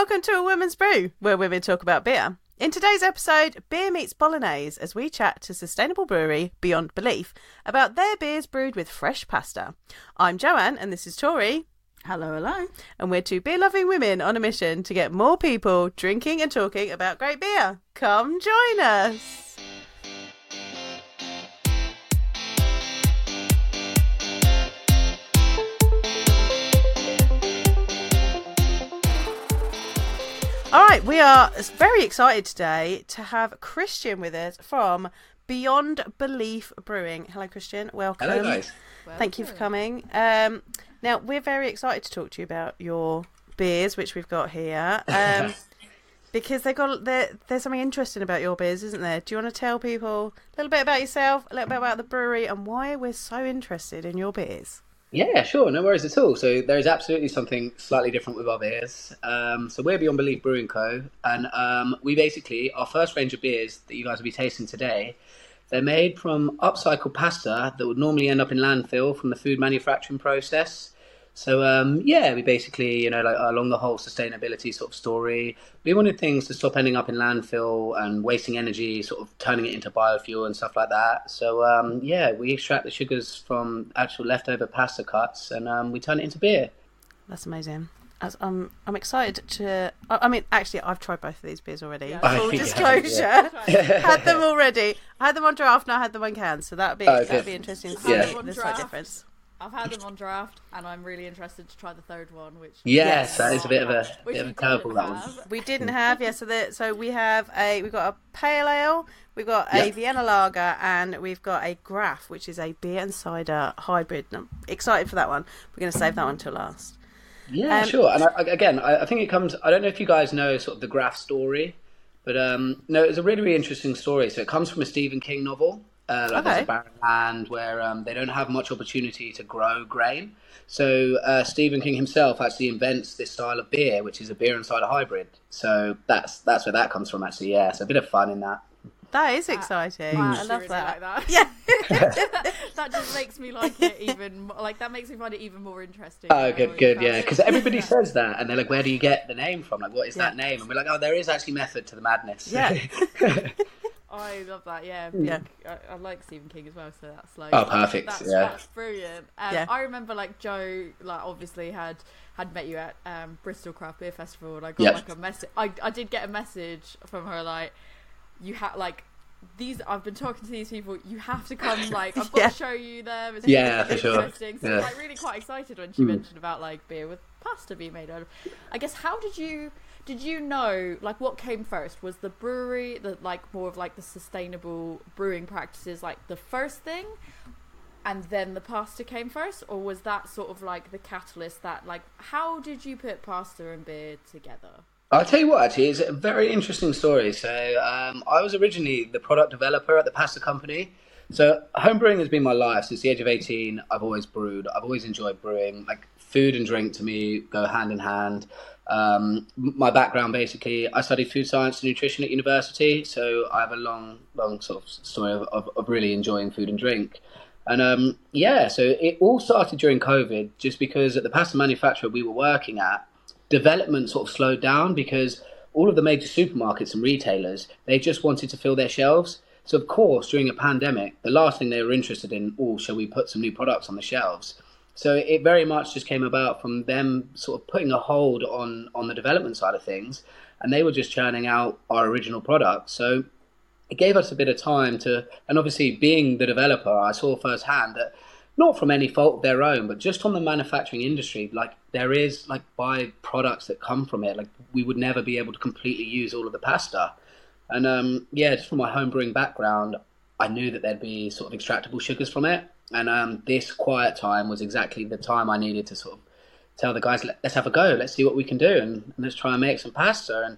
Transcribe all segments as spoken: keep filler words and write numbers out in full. Welcome to A Woman's Brew, where women talk about beer. In today's episode, Beer Meets Bolognese, as we chat to sustainable brewery Beyond Belief about their beers brewed with fresh pasta. I'm Joanne and this is Tori. Hello, hello. And we're two beer-loving women on a mission to get more people drinking and talking about great beer. Come join us. All right, we are very excited today to have Christian with us from Beyond Belief Brewing. Hello, Christian. Welcome. Hello, guys. Welcome. Thank you for coming. Um, now, we're very excited to talk to you about your beers, which we've got here, um, because they got there's something interesting about your beers, isn't there? Do you want to tell people a little bit about yourself, a little bit about the brewery, and why we're so interested in your beers? Yeah, sure. No worries at all. So there is absolutely something slightly different with our beers. Um, so we're Beyond Belief Brewing Co. And um, we basically, our first range of beers that you guys will be tasting today, they're made from upcycled pasta that would normally end up in landfill from the food manufacturing process. So, um, yeah, we basically, you know, like along the whole sustainability sort of story, we wanted things to stop ending up in landfill and wasting energy, sort of turning it into biofuel and stuff like that. So, um, yeah, we extract the sugars from actual leftover pasta cuts and um, we turn it into beer. That's amazing. As I'm, I'm excited to... I mean, actually, I've tried both of these beers already. Yeah. Full disclosure. Have, yeah. had them already. I had them on draft and I had them on cans, so that would be, oh, okay. be interesting to see yeah. the slight difference. I've had them on draft, and I'm really interested to try the third one. Which yes, yes. that is a bit of a which bit of a curveball. That one we didn't have. Yeah, so the, so we have a we got a pale ale, we got a yep. Vienna lager, and we've got a Graf, which is a beer and cider hybrid. I'm excited for that one. We're going to save that one till last. Yeah, um, sure. And I, again, I, I think it comes. I don't know if you guys know sort of the Graf story, but um, no, it's a really really interesting story. So it comes from a Stephen King novel. Uh, like okay. There's a barren land where um, they don't have much opportunity to grow grain. So uh, Stephen King himself actually invents this style of beer, which is a beer and cider hybrid. So that's that's where that comes from, actually. Yeah, so a bit of fun in that. That is exciting. Wow, I love that. Like that. Yeah. That just makes me like it even like that makes me find it even more interesting. Oh, good, good, yeah. Because everybody yeah. says that, and they're like, "Where do you get the name from? Like, what is yeah. that name?" And we're like, "Oh, there is actually method to the madness." Yeah. I love that, yeah. yeah. I, I like Stephen King as well, so that's like... Oh, perfect, that's, yeah. That's brilliant. Um, yeah. I remember, like, Joe, like, obviously had had met you at um, Bristol Craft Beer Festival, and I got, yep. like, a message... I, I did get a message from her, like, you had, like, these... I've been talking to these people, you have to come, like, I've got yeah. to show you them. It's yeah, really for interesting. sure. So yeah. I was, like, really quite excited when she mm. mentioned about, like, beer with pasta being made out of... I guess, how did you... Did you know, like, what came first? Was the brewery, the like more of like the sustainable brewing practices, like the first thing, and then the pasta came first, or was that sort of like the catalyst that, like, how did you put pasta and beer together? I'll tell you what, actually, it's a very interesting story. So um, I was originally the product developer at the pasta company. So homebrewing has been my life since the age of eighteen. I've always brewed. I've always enjoyed brewing. Like, food and drink to me go hand in hand. Um, my background, basically, I studied food science and nutrition at university, so I have a long, long sort of story of, of, of really enjoying food and drink. And um, yeah, so it all started during COVID, just because at the pasta manufacturer we were working at, development sort of slowed down because all of the major supermarkets and retailers, they just wanted to fill their shelves. So of course, during a pandemic, the last thing they were interested in, oh, shall we put some new products on the shelves? So it very much just came about from them sort of putting a hold on, on the development side of things, and they were just churning out our original product. So it gave us a bit of time to, and obviously being the developer, I saw firsthand that not from any fault of their own, but just on the manufacturing industry, like there is like byproducts that come from it. Like we would never be able to completely use all of the pasta. And um, yeah, just from my homebrewing background, I knew that there'd be sort of extractable sugars from it. And um, this quiet time was exactly the time I needed to sort of tell the guys, let's have a go. Let's see what we can do. And, and let's try and make some pasta. And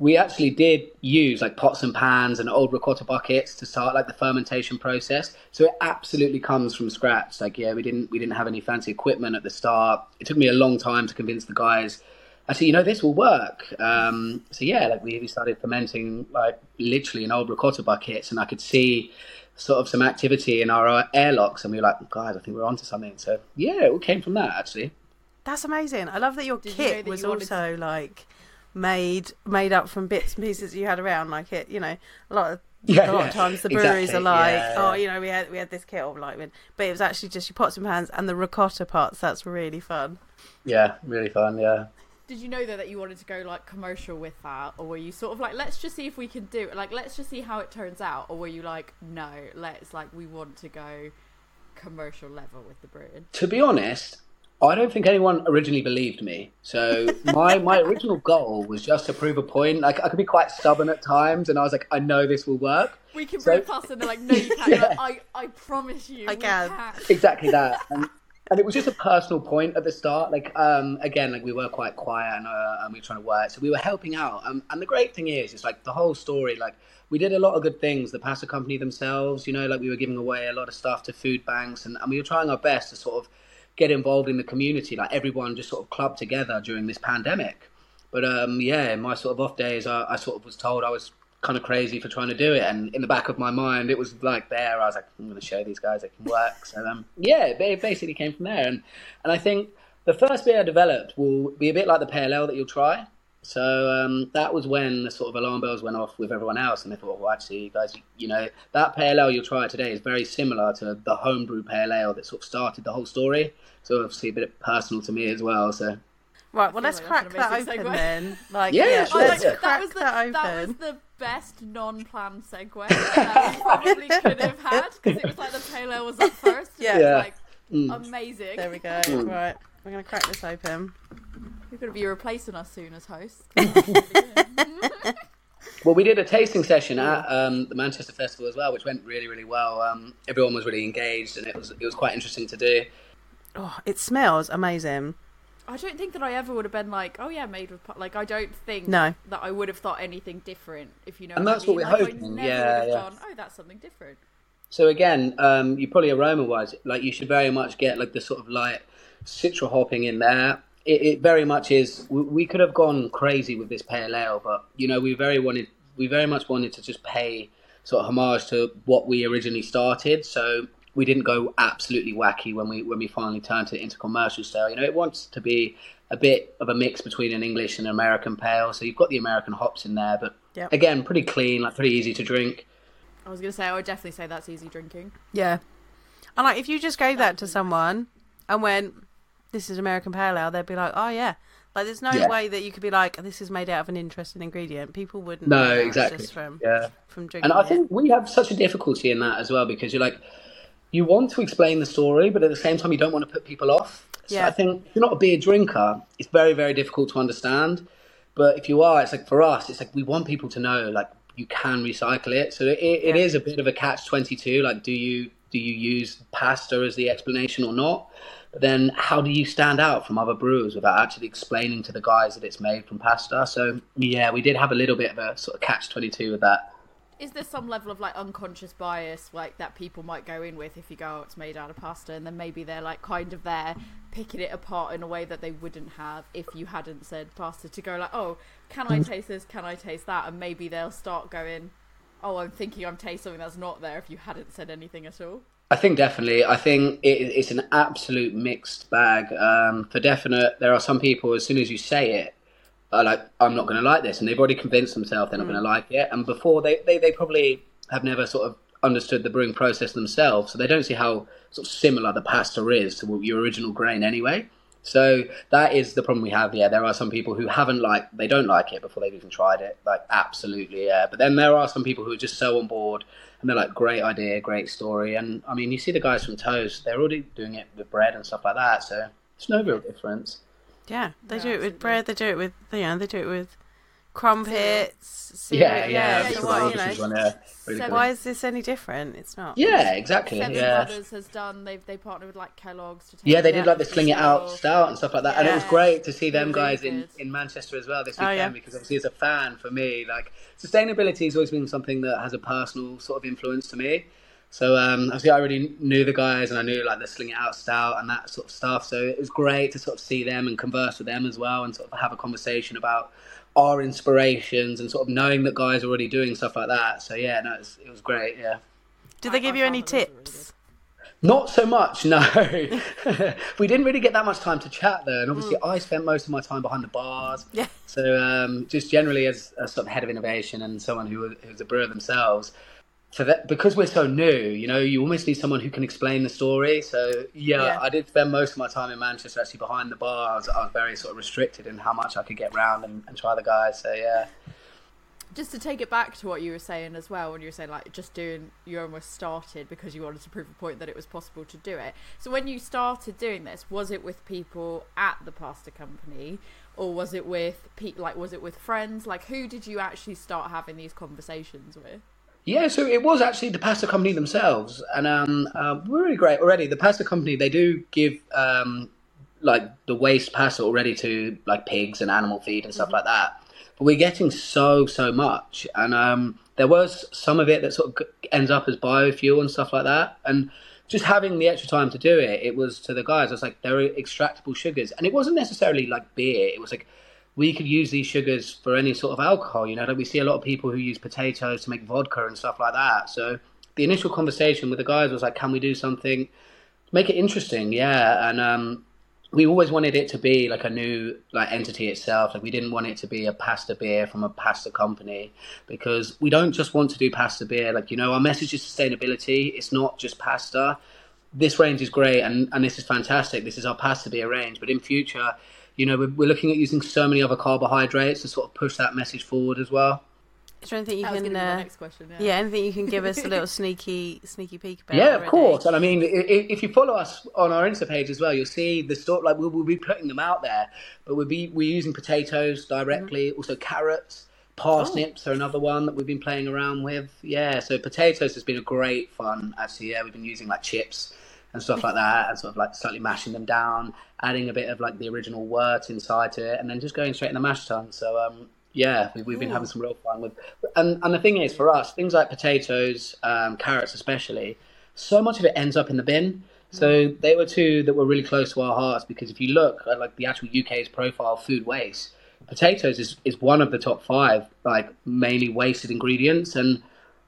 we actually did use like pots and pans and old ricotta buckets to start like the fermentation process. So it absolutely comes from scratch. Like, yeah, we didn't we didn't have any fancy equipment at the start. It took me a long time to convince the guys, actually, you know, this will work. Um, so, yeah, like we started fermenting like literally in old ricotta buckets, and I could see sort of some activity in our airlocks, and we were like, guys, I think we're onto something. So yeah, it all came from that, actually. That's amazing. I love that your Did kit you know that was you also wanted... like made made up from bits and pieces you had around, like it, you know, a lot of yeah, a lot yeah. of times the breweries exactly. are like, yeah, yeah. oh, you know, we had we had this kit of like, but it was actually just your pots and pans and the ricotta parts. That's really fun. Yeah, really fun. Yeah. Did you know though that you wanted to go like commercial with that, or were you sort of like, let's just see if we can do it, like let's just see how it turns out, or were you like, no, let's like we want to go commercial level with the brewing? To be honest, I don't think anyone originally believed me. So my, my original goal was just to prove a point. Like I could be quite stubborn at times, and I was like, I know this will work. We can so, brew past, and they're like, no, you can't. Yeah. Like, I, I promise you, I can. can. Exactly that. And, and it was just a personal point at the start. Like um, again, like we were quite quiet, and, uh, and we were trying to work, so we were helping out. Um, and the great thing is, it's like the whole story. Like we did a lot of good things. The pasta company themselves, you know, like we were giving away a lot of stuff to food banks, and, and we were trying our best to sort of get involved in the community. Like everyone just sort of clubbed together during this pandemic. But um yeah, in my sort of off days, I, I sort of was told I was kind of crazy for trying to do it, and in the back of my mind it was like there, I was like, I'm gonna show these guys it can work. So um yeah, it basically came from there. And and I think the first beer I developed will be a bit like the pale ale that you'll try. So um that was when the sort of alarm bells went off with everyone else, and they thought, well, actually, you guys, you, you know, that pale ale you'll try today is very similar to the homebrew pale ale that sort of started the whole story. So obviously a bit personal to me as well. So right, well, let's like crack that open segue. then. Like, yeah, yeah sure. let's oh, crack that, was the, that open. That was the best non-planned segue that we probably could have had, because it was like the pale ale was up first. Yeah, yeah. Like mm. amazing. There we go. Mm. Right, we're gonna crack this open. You're going to be replacing us soon as hosts. Well, we did a tasting session at um, the Manchester Festival as well, which went really, really well. Um, everyone was really engaged, and it was it was quite interesting to do. Oh, it smells amazing. I don't think that I ever would have been like, oh yeah, made with... Like, I don't think no. that I would have thought anything different, if you know and what I mean. And that's what we're like, hoping. I never yeah, would have yeah. gone, oh, that's something different. So again, um, you probably aroma-wise, like you should very much get like the sort of light citra hopping in there. It, it very much is. We, we could have gone crazy with this pale ale, but you know, we very wanted, we very much wanted to just pay sort of homage to what we originally started. So we didn't go absolutely wacky when we when we finally turned it into commercial style. You know, it wants to be a bit of a mix between an English and an American pale. So you've got the American hops in there, but yep. again, pretty clean, like pretty easy to drink. I was gonna say, I would definitely say that's easy drinking. Yeah, and like if you just gave that to someone and went, this is American pale ale, they'd be like, oh yeah. Like there's no yeah. way that you could be like, this is made out of an interesting ingredient. People wouldn't know exactly just from, yeah. from drinking. And I it. think we have such a difficulty in that as well, because you're like, you want to explain the story, but at the same time you don't want to put people off. So yeah. I think if you're not a beer drinker, it's very, very difficult to understand. But if you are, it's like for us, it's like we want people to know like you can recycle it. So it, it yeah. is a bit of a catch twenty-two, like do you do you use pasta as the explanation or not? Then how do you stand out from other brewers without actually explaining to the guys that it's made from pasta? So yeah, we did have a little bit of a sort of catch twenty-two with that. Is there some level of like unconscious bias like that people might go in with if you go, oh, it's made out of pasta, and then maybe they're like kind of there picking it apart in a way that they wouldn't have if you hadn't said pasta, to go like, oh, can I taste this? Can I taste that? And maybe they'll start going, oh, I'm thinking I'm tasting something that's not there if you hadn't said anything at all. I think definitely. I think it, it's an absolute mixed bag. Um, for definite, there are some people, as soon as you say it, are like, I'm not going to like this. And they've already convinced themselves they're not mm. going to like it. And before, they, they, they probably have never sort of understood the brewing process themselves. So they don't see how sort of similar the pasta is to your original grain anyway. So that is the problem we have. Yeah, there are some people who haven't liked, they don't like it before they've even tried it. Like, absolutely, yeah. But then there are some people who are just so on board. And they're like, great idea, great story. And, I mean, you see the guys from Toast, they're already doing it with bread and stuff like that. So it's no real difference. Yeah, they yeah, do it absolutely. With bread. They do it with, you know, they do it with crumpets. Cereal. Yeah, yeah. yeah, yeah, yeah well, you know, one, yeah. Really so why is this any different? It's not. Yeah, exactly. Seven yeah. Brothers has done, they've they partnered with, like, Kellogg's. To yeah, they did, like, the Sling It Out stout and stuff like that. Yeah. And it was great to see them really guys in, in Manchester as well this weekend, oh, yeah. because obviously as a fan, for me, like, sustainability has always been something that has a personal sort of influence to me. So um, obviously I already knew the guys, and I knew like the Sling It Out stout and that sort of stuff. So it was great to sort of see them and converse with them as well, and sort of have a conversation about our inspirations and sort of knowing that guys are already doing stuff like that. So yeah, no, it was, it was great. Yeah. Did they give you any tips? Not so much, no. We didn't really get that much time to chat there, and obviously mm. I spent most of my time behind the bars. Yeah. So um, just generally as a sort of head of innovation and someone who who's a brewer themselves, so that because we're so new, you know, you almost need someone who can explain the story. So yeah, yeah, I did spend most of my time in Manchester actually behind the bars. I was very sort of restricted in how much I could get round and, and try the guys. So yeah. Just to take it back to what you were saying as well, when you were saying like just doing, you almost started because you wanted to prove a point that it was possible to do it. So when you started doing this, was it with people at the pasta company, or was it with pe- like was it with friends? Like, who did you actually start having these conversations with? Yeah, so it was actually the pasta company themselves, and um, uh, we're really great already. The pasta company, they do give um, like the waste pasta already to like pigs and animal feed and stuff mm-hmm. like that. We're getting so, so much. And um, there was some of it that sort of ends up as biofuel and stuff like that. And just having the extra time to do it, it was to the guys, I was like, there are extractable sugars. And it wasn't necessarily like beer. It was like, we could use these sugars for any sort of alcohol. You know, like we see a lot of people who use potatoes to make vodka and stuff like that. So the initial conversation with the guys was like, can we do something? Make it interesting, yeah. And um we always wanted it to be like a new like entity itself. Like we didn't want it to be a pasta beer from a pasta company, because we don't just want to do pasta beer. Like, you know, our message is sustainability. It's not just pasta. This range is great and, and this is fantastic. This is our pasta beer range. But in future, you know, we're, we're looking at using so many other carbohydrates to sort of push that message forward as well. Is there anything you that can? Uh, next question, yeah. yeah, anything you can give us a little sneaky, sneaky peek about? Yeah, of already. course. And I mean, if you follow us on our Insta page as well, you'll see the store. Like we'll, we'll be putting them out there, but we'll be we're using potatoes directly. Mm-hmm. Also, carrots, parsnips oh. are another one that we've been playing around with. Yeah, so potatoes has been a great fun actually. Yeah, we've been using like chips and stuff like that, and sort of like slightly mashing them down, adding a bit of like the original wort inside to it, and then just going straight in the mash tun. So. um Yeah, we've been having some real fun with, and and the thing is for us, things like potatoes, um, carrots especially, so much of it ends up in the bin. So they were two that were really close to our hearts, because if you look at like the actual U K's profile food waste, potatoes is, is one of the top five like mainly wasted ingredients, and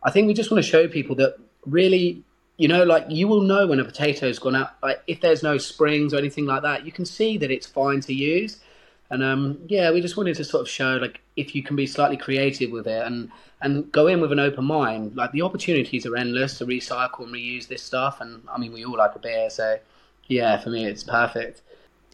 I think we just want to show people that really, you know, like you will know when a potato's gone out. Like if there's no springs or anything like that, you can see that it's fine to use. And um, yeah, we just wanted to sort of show like if you can be slightly creative with it and, and go in with an open mind. Like the opportunities are endless to recycle and reuse this stuff. And I mean, we all like a beer, so yeah, for me it's perfect.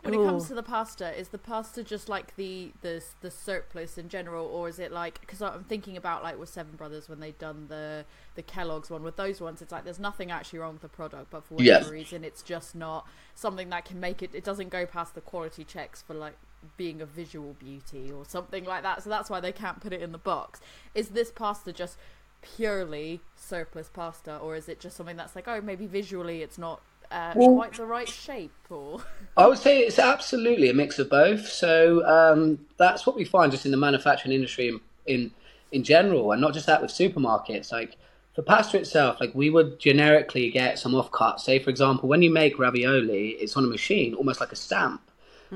When Ooh. it comes to the pasta, is the pasta just like the the the surplus in general, or is it like, because I'm thinking about like with Seven Brothers when they've done the the Kellogg's one, with those ones it's like there's nothing actually wrong with the product, but for whatever yes. reason it's just not something that can make it. It doesn't go past the quality checks for like being a visual beauty or something like that, so that's why they can't put it in the box. Is this pasta just purely surplus pasta, or is it just something that's like, oh, maybe visually it's not uh, well, quite the right shape? Or I would say it's absolutely a mix of both. So um, that's what we find just in the manufacturing industry in, in in general, and not just that, with supermarkets. Like for pasta itself, like we would generically get some offcuts. Say for example, when you make ravioli, it's on a machine, almost like a stamp.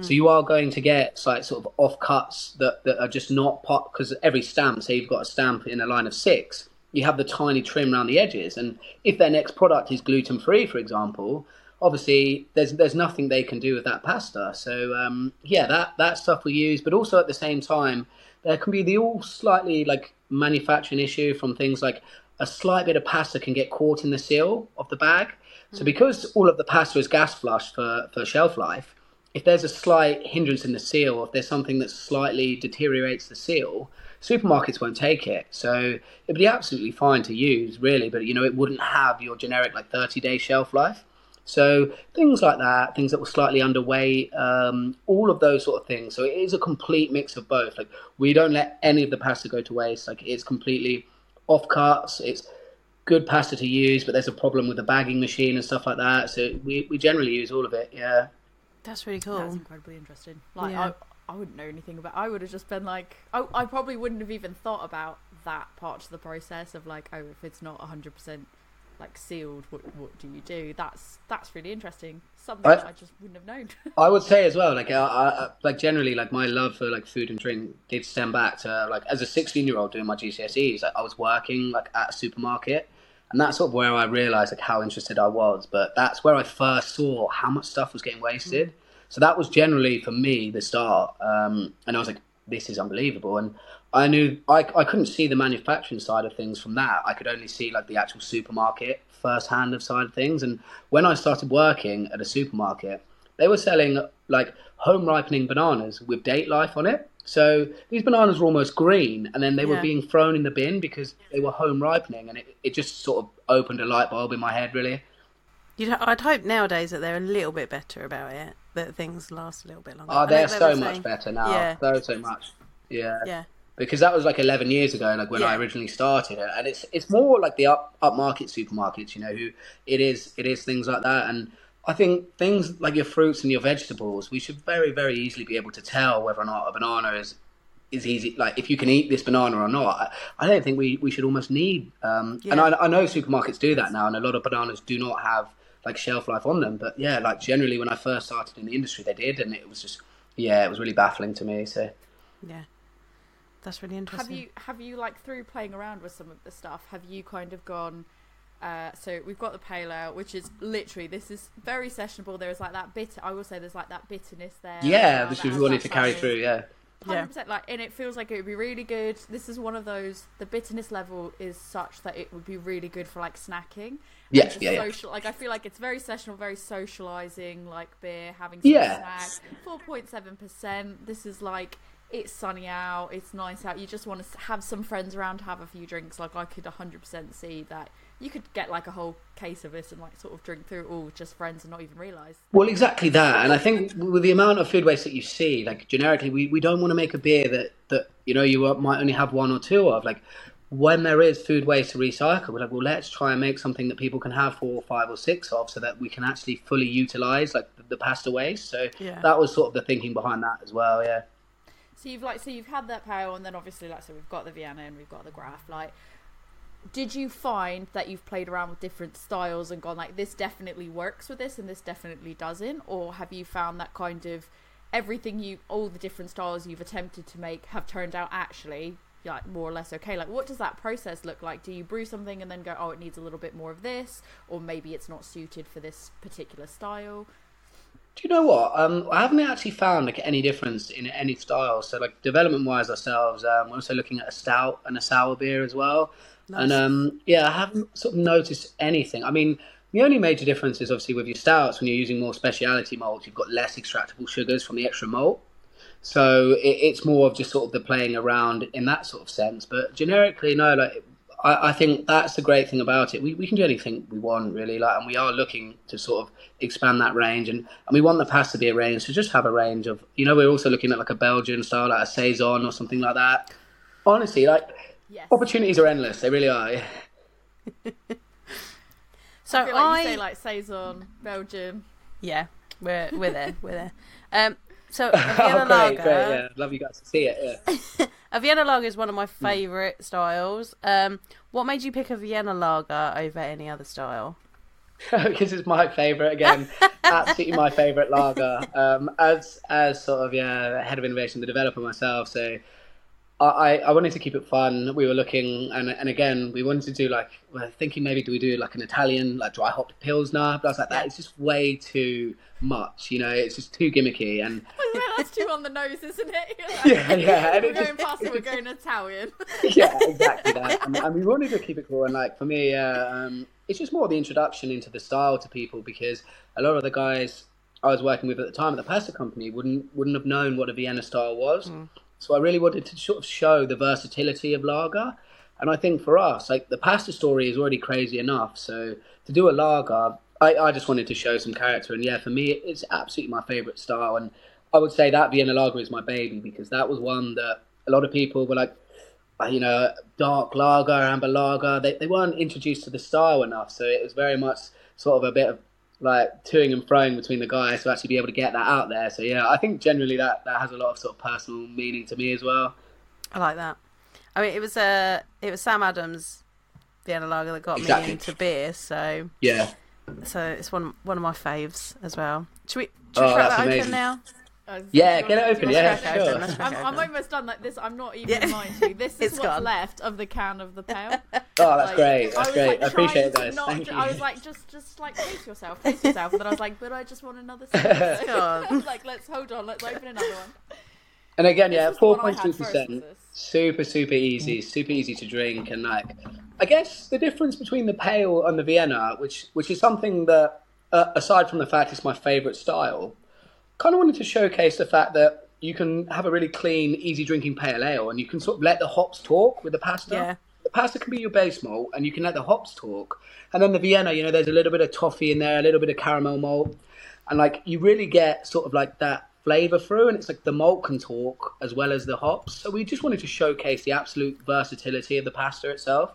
So you are going to get like sort of off cuts that, that are just not part, because every stamp, say you've got a stamp in a line of six, you have the tiny trim around the edges. And if their next product is gluten-free, for example, obviously there's there's nothing they can do with that pasta. So um, yeah, that, that stuff we use. But also at the same time, there can be the all slightly like manufacturing issue from things like a slight bit of pasta can get caught in the seal of the bag. So because all of the pasta is gas flushed for, for shelf life, if there's a slight hindrance in the seal, if there's something that slightly deteriorates the seal, supermarkets won't take it. So it'd be absolutely fine to use, really, but, you know, it wouldn't have your generic, like, thirty-day shelf life. So things like that, things that were slightly underweight, um, all of those sort of things. So it is a complete mix of both. Like, we don't let any of the pasta go to waste. Like, it's completely off cuts. It's good pasta to use, but there's a problem with the bagging machine and stuff like that. So we, we generally use all of it, yeah. That's really cool. That's incredibly interesting. Like, yeah. I, I wouldn't know anything about. I would have just been like, I, I probably wouldn't have even thought about that part of the process of like, oh, if it's not one hundred percent like sealed, what what do you do? That's that's really interesting. Something I, that I just wouldn't have known. I would say as well, like, I, I, like generally, like my love for like food and drink did stem back to like as a sixteen-year-old doing my G C S Es. Like, I was working like at a supermarket. And that's sort of where I realised like how interested I was. But that's where I first saw how much stuff was getting wasted. Mm. So that was generally, for me, the start. Um, and I was like, this is unbelievable. And I knew I, I couldn't see the manufacturing side of things from that. I could only see like the actual supermarket first-hand of side of things. And when I started working at a supermarket, they were selling like home ripening bananas with date life on it. So these bananas were almost green, and then they yeah. were being thrown in the bin because they were home ripening, and it, it just sort of opened a light bulb in my head, really. You'd, I'd hope nowadays that they're a little bit better about it, that things last a little bit longer. Oh, they're so much saying, better now. Yeah. So, so much. Yeah. Yeah. Because that was like eleven years ago, like when yeah. I originally started it. And it's it's more like the up upmarket supermarkets, you know, who it is it is things like that. And I think things like your fruits and your vegetables, we should very, very easily be able to tell whether or not a banana is is easy. Like if you can eat this banana or not, I, I don't think we, we should almost need. Um, yeah. And I, I know supermarkets do that now, and a lot of bananas do not have like shelf life on them. But yeah, like generally when I first started in the industry, they did. And it was just, yeah, it was really baffling to me. So, yeah, that's really interesting. Have you, have you like through playing around with some of the stuff, have you kind of gone... Uh, so we've got the pale ale, which is literally, this is very sessionable. There is like that bitter, I will say there's like that bitterness there. Yeah, which we wanted to carry through, yeah. one hundred percent, like, and it feels like it would be really good. This is one of those, the bitterness level is such that it would be really good for like snacking. Yeah, yeah, social, yeah. Like I feel like it's very sessional, very socialising, like beer, having some yeah. snacks. four point seven percent, this is like... It's sunny out, it's nice out, you just want to have some friends around, have a few drinks. Like I could one hundred percent see that you could get like a whole case of this and like sort of drink through it all, just friends, and not even realise. Well, exactly that. And I think with the amount of food waste that you see, like generically, we, we don't want to make a beer that, that you know, you might only have one or two of. Like when there is food waste to recycle, we're like, well, let's try and make something that people can have four or five or six of so that we can actually fully utilise like the, the pasta waste. So yeah. that was sort of the thinking behind that as well, yeah. So you've like so you've had that pale, and then obviously like so we've got the Vienna and we've got the Graf. Like, did you find that you've played around with different styles and gone like this definitely works with this and this definitely doesn't, or have you found that kind of everything you all the different styles you've attempted to make have turned out actually like more or less okay? Like, what does that process look like? Do you brew something and then go, oh, it needs a little bit more of this, or maybe it's not suited for this particular style? Do you know what? Um, I haven't actually found like any difference in any style. So like development-wise ourselves, um, we're also looking at a stout and a sour beer as well. Nice. And um, yeah, I haven't sort of noticed anything. I mean, the only major difference is obviously with your stouts, when you're using more speciality malts, you've got less extractable sugars from the extra malt. So it, it's more of just sort of the playing around in that sort of sense. But generically, no, like I, I think that's the great thing about it. We we can do anything we want, really, like, and we are looking to sort of expand that range, and, and we want the pasta beer range to just have a range of, you know, we're also looking at like a Belgian style, like a saison or something like that. Honestly, like, yes. opportunities are endless. They really are. So I, feel like I... you say like saison, Belgium. Yeah, we're we're there, we're there. Um, so a Vienna oh, great, lager. Great, yeah, love you guys to see it. Yeah. A Vienna lager is one of my favourite mm. styles. Um, what made you pick a Vienna lager over any other style? Because it's my favourite again, absolutely my favourite lager. Um, as as sort of yeah, head of innovation, the developer myself, so I, I, I wanted to keep it fun. We were looking, and and again, we wanted to do like we're thinking maybe do we do like an Italian like dry hopped pilsner, but I was like that. It's just way too much, you know. It's just too gimmicky, and that's too on the nose, isn't it? Like, yeah, yeah. We're going pasta, we're going Italian. Yeah, exactly that. And, and we wanted to keep it cool, and like for me. Uh, um, It's just more the introduction into the style to people, because a lot of the guys I was working with at the time at the pasta company wouldn't wouldn't have known what a Vienna style was. Mm. So I really wanted to sort of show the versatility of lager. And I think for us, like the pasta story is already crazy enough. So to do a lager, I, I just wanted to show some character. And yeah, for me, it's absolutely my favourite style. And I would say that Vienna lager is my baby, because that was one that a lot of people were like, you know, dark lager, amber lager, they they weren't introduced to the style enough, so it was very much sort of a bit of like toing and froing between the guys to actually be able to get that out there. So yeah, I think generally that, that has a lot of sort of personal meaning to me as well. I like that. I mean, it was a uh, it was Sam Adams Vienna lager that got exactly. me into beer, so yeah, so it's one one of my faves as well. Should we, should oh, we try that amazing. Open now? Was, yeah, get it open. Yeah, sure. Open. I'm, I'm almost done. Like this, I'm not even yeah. lying to you. This is what's gone. Left of the can of the pale. Oh, that's like, great. That's I great. Like, I appreciate that. Thank ju- you. I was like, just, just like face yourself, face yourself. And then I was like, but I just want another. Like, let's hold on. Let's open another one. And again, yeah, four point two percent. Super, super easy. Super easy to drink, and like, I guess the difference between the pale and the Vienna, which which is something that, uh, aside from the fact it's my favourite style. Kind of wanted to showcase the fact that you can have a really clean, easy drinking pale ale, and you can sort of let the hops talk with the pasta. Yeah. The pasta can be your base malt, and you can let the hops talk. And then the Vienna, you know, there's a little bit of toffee in there, a little bit of caramel malt, and like you really get sort of like that flavour through. And it's like the malt can talk as well as the hops. So we just wanted to showcase the absolute versatility of the pasta itself.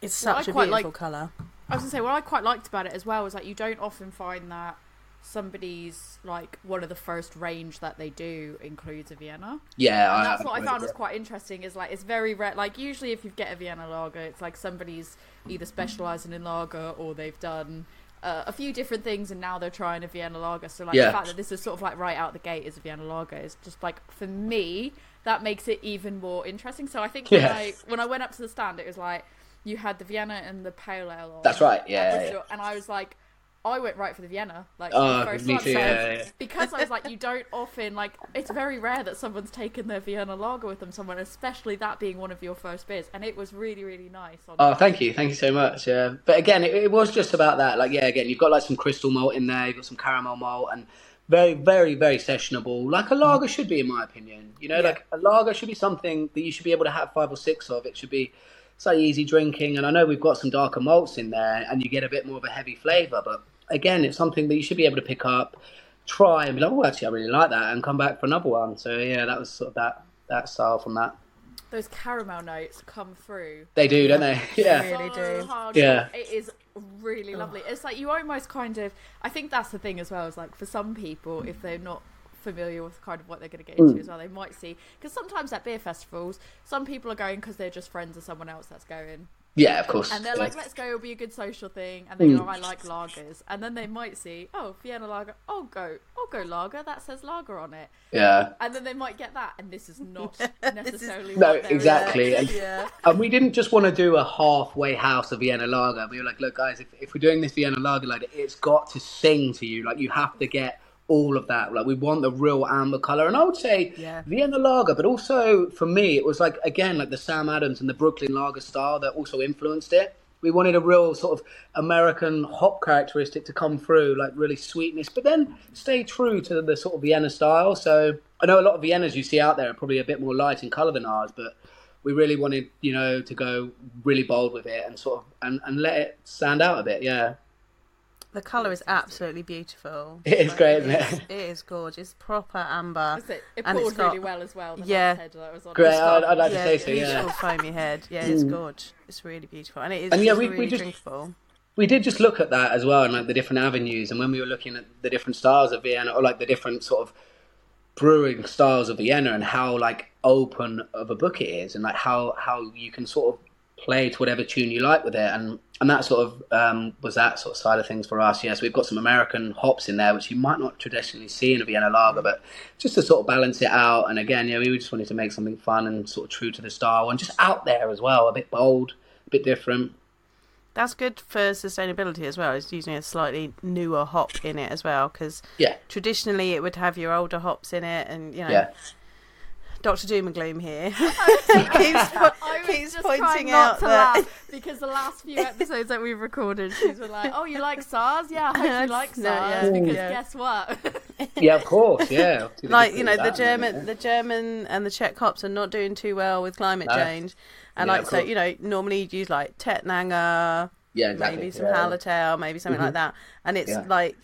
It's such a beautiful colour. I was gonna say, what I quite liked about it as well is that you don't often find that. Somebody's like one of the first range that they do includes a Vienna. Yeah, and that's I, what I, I found was quite interesting. Is like it's very rare. Like usually, if you get a Vienna lager, it's like somebody's either specialising in lager or they've done uh, a few different things, and now they're trying a Vienna lager. So like yeah. the fact that this is sort of like right out the gate is a Vienna lager is just like for me that makes it even more interesting. So I think yes. when I when I went up to the stand, it was like you had the Vienna and the pale ale. That's right. Yeah, yeah. And I was like. I went right for the Vienna, like oh, first me too, yeah, yeah. because I was like, you don't often like. It's very rare that someone's taken their Vienna lager with them. Someone, especially that being one of your first beers, and it was really, really nice. On oh, that. thank you, thank you so much. Yeah, but again, it, it was just about that. Like, yeah, again, you've got like some crystal malt in there, you've got some caramel malt, and very, very, very sessionable, like a lager should be, in my opinion. You know, yeah. like a lager should be something that you should be able to have five or six of. It should be. So easy drinking, and I know we've got some darker malts in there, and you get a bit more of a heavy flavour, but again, it's something that you should be able to pick up, try, and be like, oh, actually, I really like that, and come back for another one. So yeah, that was sort of that that style from that. Those caramel notes come through. They do, don't they? Yeah. They really do. Yeah. It is really lovely. It's like you almost kind of, I think that's the thing as well, is like for some people, if they're not familiar with kind of what they're going to get into mm. as well, they might see, because sometimes at beer festivals some people are going because they're just friends of someone else that's going, yeah of course, and they're yeah. like, let's go, it'll be a good social thing, and they mm. go, I like lagers, and then they might see, oh, Vienna lager, I'll go I'll go lager, that says lager on it, yeah and then they might get that, and this is not necessarily is... no exactly and, yeah. and we didn't just want to do a halfway house of Vienna lager. We were like, look guys, if, if we're doing this Vienna lager, like it's got to sing to you, like you have to get all of that. Like we want the real amber color, and I would say yeah. Vienna lager, but also for me it was like, again, like the Sam Adams and the Brooklyn Lager style that also influenced it. We wanted a real sort of American hop characteristic to come through, like really sweetness, but then stay true to the sort of Vienna style. So I know a lot of Viennas you see out there are probably a bit more light in color than ours, but we really wanted, you know, to go really bold with it and sort of and, and let it stand out a bit. Yeah. The colour is absolutely beautiful. It is like, great, isn't it? It is, it is gorgeous. Proper amber. Is it it poured really well as well. The yeah. Head that was on great, I'd, I'd like yeah, to say so, yeah. Beautiful foamy head. Yeah, it's gorgeous. It's really beautiful. And it is and, yeah, we, really we just, drinkable. We did just look at that as well, and like the different avenues. And when we were looking at the different styles of Vienna, or like the different sort of brewing styles of Vienna, and how like open of a book it is, and like how, how you can sort of play to whatever tune you like with it, and and that sort of um was that sort of side of things for us. Yes, we've got some American hops in there which you might not traditionally see in a Vienna lager, but just to sort of balance it out. And again, yeah, we just wanted to make something fun and sort of true to the style, and just out there as well, a bit bold, a bit different. That's good for sustainability as well, is using a slightly newer hop in it as well, because yeah traditionally it would have your older hops in it, and you know yeah. Doctor Doom and Gloom here. He keeps, po- keeps pointing out that because the last few episodes that we've recorded, she's been like, "Oh, you like SARS? Yeah, I hope you like SARS no, yeah. because yeah. guess what? yeah, of course, yeah. Like you know, the German, yeah. the German and the Czech hops are not doing too well with climate no. change, and yeah, like so, you know, normally you'd use like Tetnanger, yeah, exactly. maybe some yeah. Hallertau, maybe something mm-hmm. like that, and it's yeah. like.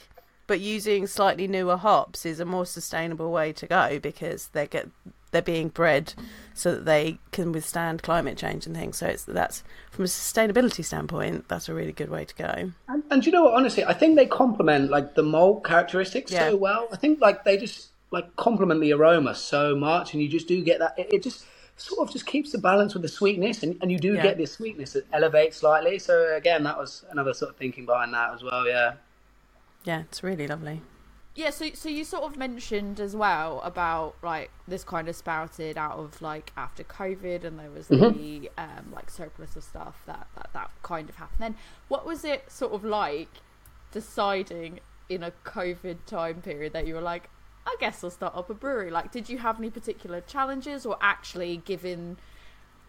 But using slightly newer hops is a more sustainable way to go, because they get they're being bred so that they can withstand climate change and things. So it's that's from a sustainability standpoint, that's a really good way to go. And, and you know what? Honestly, I think they complement like the malt characteristics yeah. so well. I think like they just like complement the aroma so much, and you just do get that. It, it just sort of just keeps the balance with the sweetness, and, and you do yeah. get this sweetness that elevates slightly. So again, that was another sort of thinking behind that as well. Yeah. Yeah, it's really lovely. Yeah, so so you sort of mentioned as well about like this kind of sprouted out of like after COVID, and there was mm-hmm. the um, like surplus of stuff that, that that kind of happened then. What was it sort of like deciding in a COVID time period that you were like, I guess I'll start up a brewery? Like, did you have any particular challenges, or actually given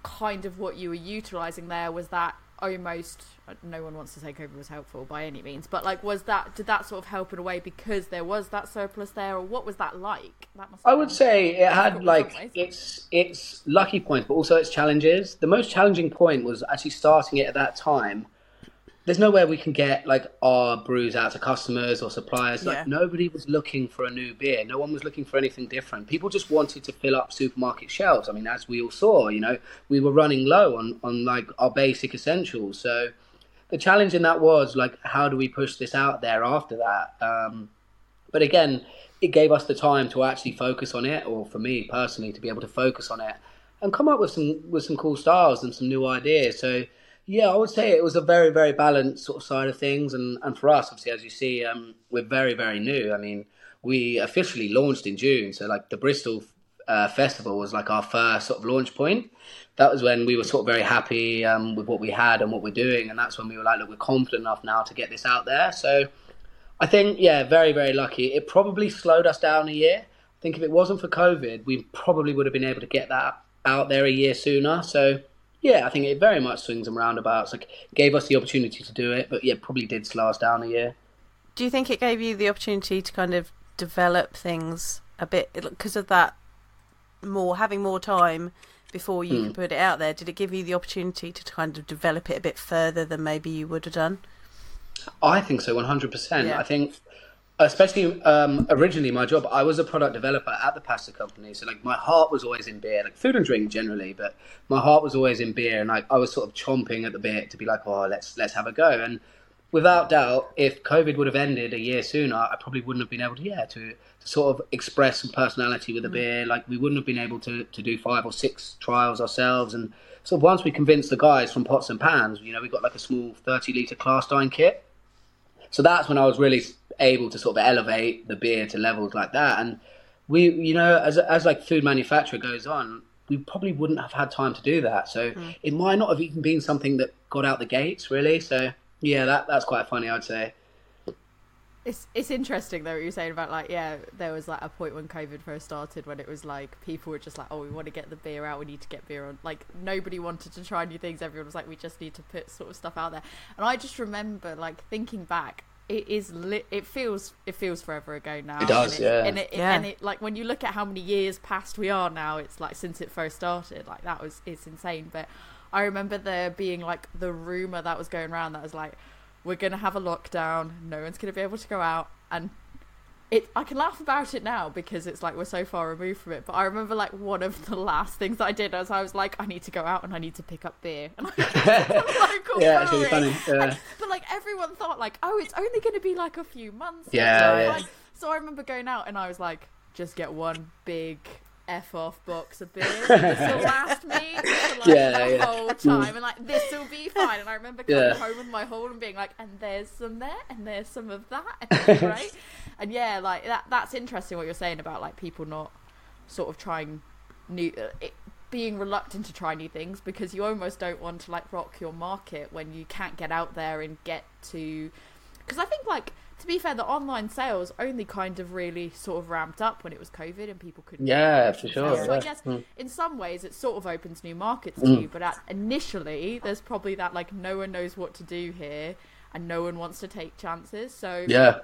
kind of what you were utilising there, was that almost, no one wants to say COVID was helpful by any means, but like, was that, did that sort of help in a way because there was that surplus there, or what was that like? That must I would say it had like its its lucky points, but also its challenges. The most challenging point was actually starting it at that time. There's nowhere we can get like our brews out to customers or suppliers. Like yeah. nobody was looking for a new beer. No one was looking for anything different. People just wanted to fill up supermarket shelves. I mean, as we all saw, you know, we were running low on, on like our basic essentials. So the challenge in that was like, how do we push this out there after that? Um, but again, it gave us the time to actually focus on it, or for me personally, to be able to focus on it and come up with some, with some cool styles and some new ideas. So yeah, I would say it was a very, very balanced sort of side of things. And, and for us, obviously, as you see, um, we're very, very new. I mean, we officially launched in June. So like the Bristol uh, Festival was like our first sort of launch point. That was when we were sort of very happy um, with what we had and what we're doing. And that's when we were like, look, we're confident enough now to get this out there. So I think, yeah, very, very lucky. It probably slowed us down a year. I think if it wasn't for COVID, we probably would have been able to get that out there a year sooner. So yeah, I think it very much swings and roundabouts. Like, gave us the opportunity to do it, but yeah, probably did slow us down a year. Do you think it gave you the opportunity to kind of develop things a bit because of that, more having more time before you mm. could put it out there? Did it give you the opportunity to kind of develop it a bit further than maybe you would have done? I think so, one hundred percent. Yeah. I think, especially um, originally my job, I was a product developer at the pasta company. So like my heart was always in beer, like food and drink generally, but my heart was always in beer. And like I was sort of chomping at the bit to be like, oh, let's let's have a go. And without doubt, if COVID would have ended a year sooner, I probably wouldn't have been able to, yeah, to, to sort of express some personality with a mm-hmm. beer. Like we wouldn't have been able to, to do five or six trials ourselves. And so once we convinced the guys from Pots and Pans, you know, we got like a small thirty litre cast iron kit. So that's when I was really able to sort of elevate the beer to levels like that. And we, you know, as as like food manufacture goes on, we probably wouldn't have had time to do that. So mm. it might not have even been something that got out the gates really. So yeah, that that's quite funny, I'd say. It's it's interesting though what you're saying about like, yeah, there was like a point when COVID first started when it was like people were just like, oh, we want to get the beer out, we need to get beer on. Like nobody wanted to try new things. Everyone was like, we just need to put sort of stuff out there. And I just remember like thinking back, it is lit, it feels it feels forever ago now. It does, and it, yeah. And it, yeah. And it like when you look at how many years past we are now, it's like since it first started, like that was it's insane. But I remember there being like the rumor that was going around that was like, we're going to have a lockdown. No one's going to be able to go out. And it, I can laugh about it now because it's like we're so far removed from it. But I remember like one of the last things that I did was I was like, I need to go out and I need to pick up beer. And I local yeah, it's really funny. Yeah. And, but like everyone thought like, oh, it's only going to be like a few months. Yeah. So, like, so I remember going out and I was like, just get one big F off box of beer. This will last me for like yeah, the yeah. whole time, and like this will be fine. And I remember coming yeah. home with my haul and being like, and there's some there, and there's some of that, and that's great. And yeah, like that. That's interesting what you're saying about like people not sort of trying new, it, being reluctant to try new things because you almost don't want to like rock your market when you can't get out there and get to. Because I think like, to be fair, the online sales only kind of really sort of ramped up when it was COVID and people couldn't. Yeah, for sure. So yeah. I guess mm. in some ways it sort of opens new markets to mm. you, but at, initially there's probably that like no one knows what to do here and no one wants to take chances. So yeah,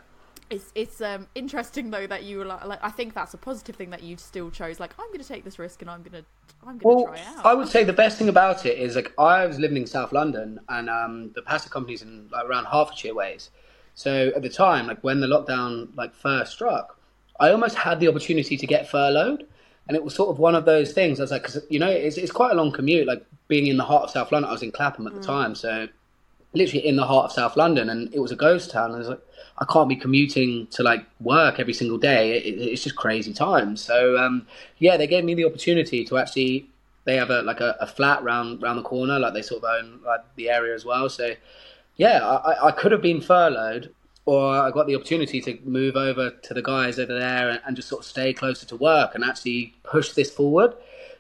it's it's um interesting though that you were like, like I think that's a positive thing that you still chose. Like I'm going to take this risk and I'm going to I'm going to well, try it out. I would say the best thing about it is like I was living in South London and um the pasta companies in like around Hertfordshire ways. So at the time, like when the lockdown like first struck, I almost had the opportunity to get furloughed. And it was sort of one of those things. I was like, cause, you know, it's it's quite a long commute, like being in the heart of South London. I was in Clapham at the mm. time. So literally in the heart of South London, and it was a ghost town. I was like, I can't be commuting to like work every single day. It, it, it's just crazy times. So um, yeah, they gave me the opportunity to actually, they have a like a, a flat round, round the corner, like they sort of own like the area as well. So yeah, I, I could have been furloughed, or I got the opportunity to move over to the guys over there and, and just sort of stay closer to work and actually push this forward.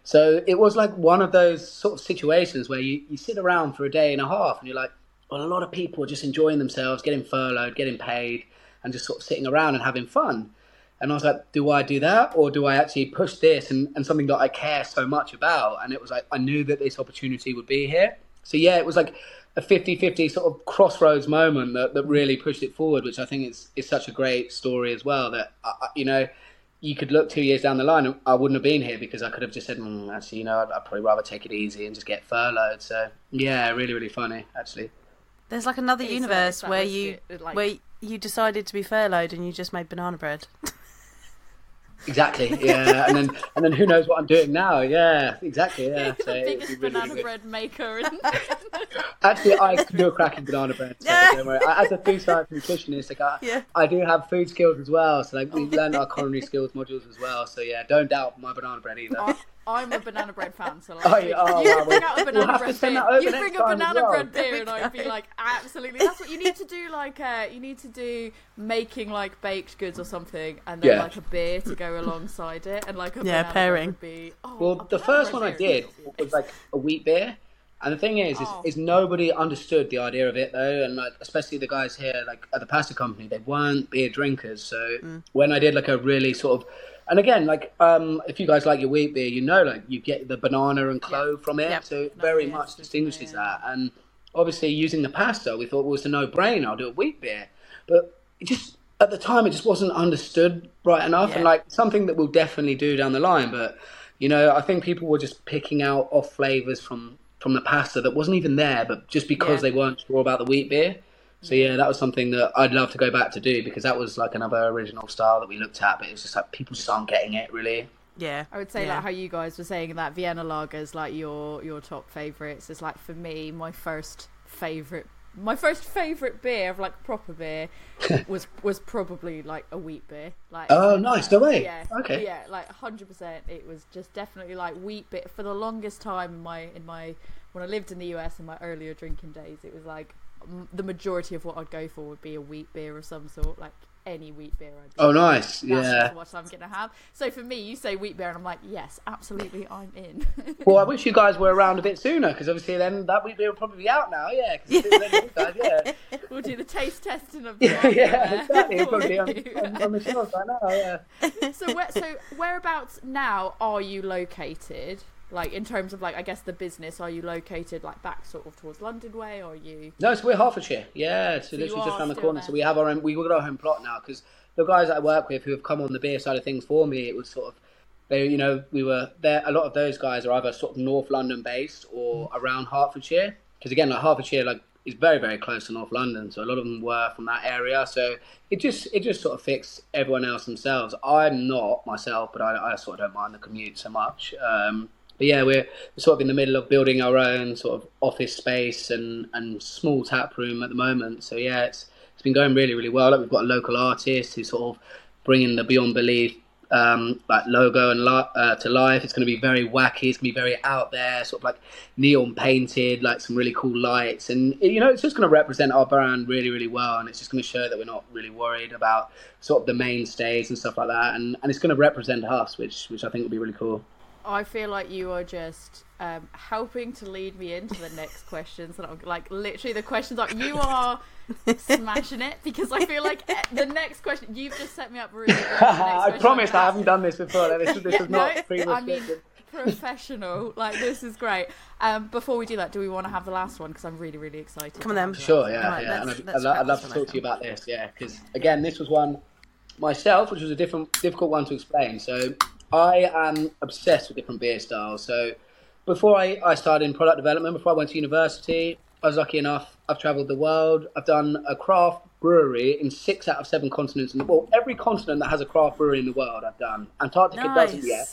So it was like one of those sort of situations where you, you sit around for a day and a half and you're like, well, a lot of people are just enjoying themselves, getting furloughed, getting paid, and just sort of sitting around and having fun. And I was like, do I do that, or do I actually push this and, and something that I care so much about? And it was like, I knew that this opportunity would be here. So yeah, it was like a fifty-fifty sort of crossroads moment that, that really pushed it forward, which I think is, is such a great story as well, that, I, you know, you could look two years down the line and I wouldn't have been here because I could have just said, mm, actually, you know, I'd, I'd probably rather take it easy and just get furloughed. So yeah, really, really funny, actually. There's like another universe where you like... where you decided to be furloughed and you just made banana bread. Exactly, yeah, and then and then who knows what I'm doing now? Yeah, exactly, yeah. So the biggest really banana good. bread maker. In Actually, I can do a cracking banana bread. So yeah. Don't worry. As a food science nutritionist, like I, yeah. I do have food skills as well. So like we learned our culinary skills modules as well. So yeah, don't doubt my banana bread either. I, I'm a banana bread fan, so like, oh, yeah. oh, you wow. bring out a banana we'll bread beer. You bring a banana well. bread beer, and I'd be like, absolutely. That's what you need to do. Like, uh, you need to do making like baked goods or something, and then yeah. like a beer to go alongside it, and like a yeah, pairing. Would be, oh, well, the first one I did was like a wheat beer. And the thing is, oh. is, is nobody understood the idea of it though, and like especially the guys here, like at the pasta company, they weren't beer drinkers. So mm. when I did like a really sort of, and again, like um, if you guys like your wheat beer, you know, like you get the banana and clove yeah. from it, yeah. so it very no, much distinguishes yeah. that. And obviously, using the pasta, we thought well, it was a no-brainer. I'll do a wheat beer, but it just at the time, it just wasn't understood right enough, yeah. and like something that we'll definitely do down the line. But you know, I think people were just picking out off flavors from. from the pasta that wasn't even there, but just because yeah. they weren't sure about the wheat beer. So yeah, that was something that I'd love to go back to do because that was like another original style that we looked at, but it was just like people just aren't getting it really. Yeah, I would say yeah. like how you guys were saying that Vienna lager is like your your top favourites. It's like for me, my first favourite my first favourite beer of like proper beer was was probably like a wheat beer. Like oh, nice, no way. Yeah, okay. Yeah, like one hundred percent. It was just definitely like wheat beer for the longest time in my in my when I lived in the U S in my earlier drinking days. It was like m- the majority of what I'd go for would be a wheat beer of some sort, like any wheat beer I'd do. Oh, nice. That's yeah. what I'm going to have. So for me, you say wheat beer and I'm like, yes, absolutely, I'm in. Well, I wish you guys were around a bit sooner because obviously then that wheat beer will probably be out now, yeah. Cause it's guys, yeah. We'll do the taste testing of the yeah, yeah, exactly. It'll probably be on, on, on the shelf right now, yeah. So, where, so whereabouts now are you located? Like in terms of like I guess the business, are you located like back sort of towards London way or are you? No, so we're Hertfordshire, yeah. So, so literally just around the corner. There. So we have our own, we've got our own plot now because the guys that I work with who have come on the beer side of things for me, it was sort of they, you know, we were there. A lot of those guys are either sort of North London based or mm. around Hertfordshire because again, like Hertfordshire, like is very very close to North London, so a lot of them were from that area. So it just it just sort of fits everyone else themselves. I'm not myself, but I, I sort of don't mind the commute so much. Um, But yeah, we're sort of in the middle of building our own sort of office space and, and small tap room at the moment. So yeah, it's it's been going really, really well. Like we've got a local artist who's sort of bringing the Beyond Belief um, like logo and uh, to life. It's going to be very wacky. It's going to be very out there, sort of like neon painted, like some really cool lights. And, you know, it's just going to represent our brand really, really well. And it's just going to show that we're not really worried about sort of the mainstays and stuff like that. And, and it's going to represent us, which which I think will be really cool. I feel like you are just um, helping to lead me into the next questions. And I'm like, literally, the questions are you are smashing it because I feel like the next question you've just set me up really. I promise I haven't done this before. This, this is not no, previous. I mean, professional. Like this is great. Um, before we do that, do we want to have the last one? Because I'm really, really excited. Come on, then. Sure, yeah, right, yeah. Let's, and let's I'd, I'd love to talk to you about this, yeah, because again, this was one myself, which was a different, difficult one to explain. So. I am obsessed with different beer styles. So before I, I started in product development, before I went to university, I was lucky enough, I've travelled the world. I've done a craft brewery in six out of seven continents in the world. Every continent that has a craft brewery in the world, I've done. Antarctica nice. doesn't yet.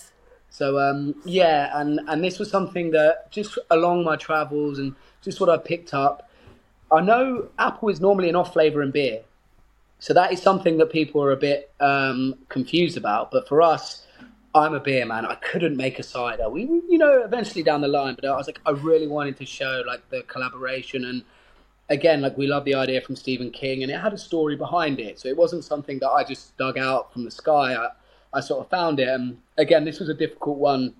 So, um, yeah, and, and this was something that just along my travels and just what I picked up, I know apple is normally an off flavour in beer. So that is something that people are a bit um, confused about. But for us, I'm a beer man. I couldn't make a cider. We, you know, eventually down the line, but I was like, I really wanted to show like the collaboration and again, like, we love the idea from Stephen King, and it had a story behind it. So it wasn't something that I just dug out from the sky. I, I sort of found it. And again, this was a difficult one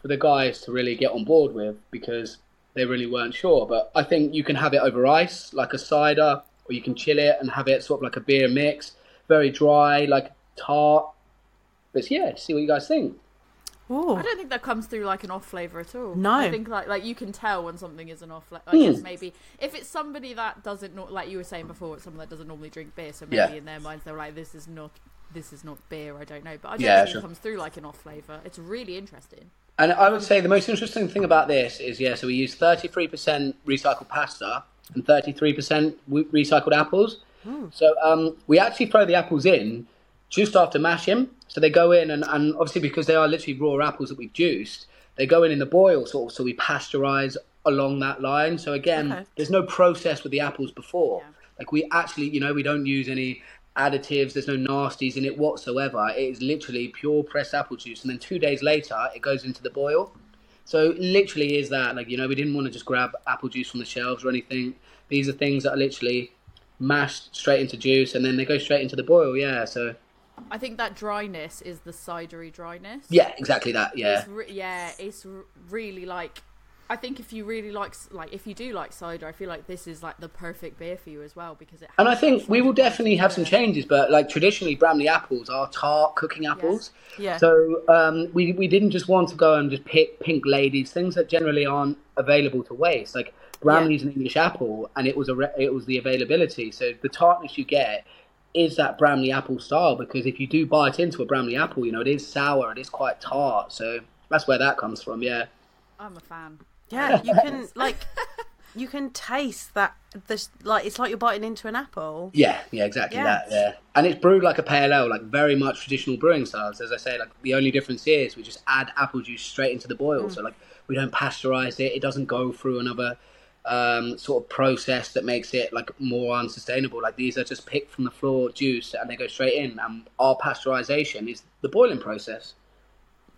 for the guys to really get on board with because they really weren't sure. But I think you can have it over ice, like a cider, or you can chill it and have it sort of like a beer mix, very dry, like tart. But yeah, see what you guys think. Ooh. I don't think that comes through like an off flavour at all. No. I think like like you can tell when something is an off flavour. I guess mm. maybe if it's somebody that doesn't, not like you were saying before, it's someone that doesn't normally drink beer, so maybe yeah. in their minds they're like, this is not this is not beer, I don't know. But I don't yeah, think sure. it comes through like an off flavour. It's really interesting. And I would say the most interesting thing about this is, yeah, so we use thirty-three percent recycled pasta and thirty-three percent recycled apples. Mm. So um, we actually throw the apples in just after mashing. So they go in and, and obviously because they are literally raw apples that we've juiced, they go in in the boil sort of, so we pasteurize along that line. So again, okay. there's no process with the apples before. Yeah. Like we actually, you know, we don't use any additives, there's no nasties in it whatsoever. It is literally pure pressed apple juice, and then two days later it goes into the boil. So literally is that, like, you know, we didn't want to just grab apple juice from the shelves or anything. These are things that are literally mashed straight into juice and then they go straight into the boil. Yeah, so I think that dryness is the cidery dryness. Yeah, exactly that. Yeah, it's re- yeah it's re- really like, I think if you really like, like if you do like cider, I feel like this is like the perfect beer for you as well, because it has. And I think we will definitely have some changes, but like traditionally Bramley apples are tart cooking apples. Yes. Yeah. So um, we we didn't just want to go and just pick pink ladies, things that generally aren't available to waste. Like Bramley's yeah. an English apple, and it was a re- it was the availability. So the tartness you get is that Bramley apple style, because if you do bite into a Bramley apple, you know it is sour, it is quite tart. So that's where that comes from. Yeah. I'm a fan. Yeah, you can like, you can taste that. This like it's like you're biting into an apple. Yeah, yeah, exactly yes. that. Yeah, and it's brewed like a pale ale, like very much traditional brewing styles. As I say, like the only difference is we just add apple juice straight into the boil. Mm. So like we don't pasteurize it. It doesn't go through another um, sort of process that makes it like more unsustainable. Like these are just picked from the floor juice and they go straight in. And our pasteurization is the boiling process.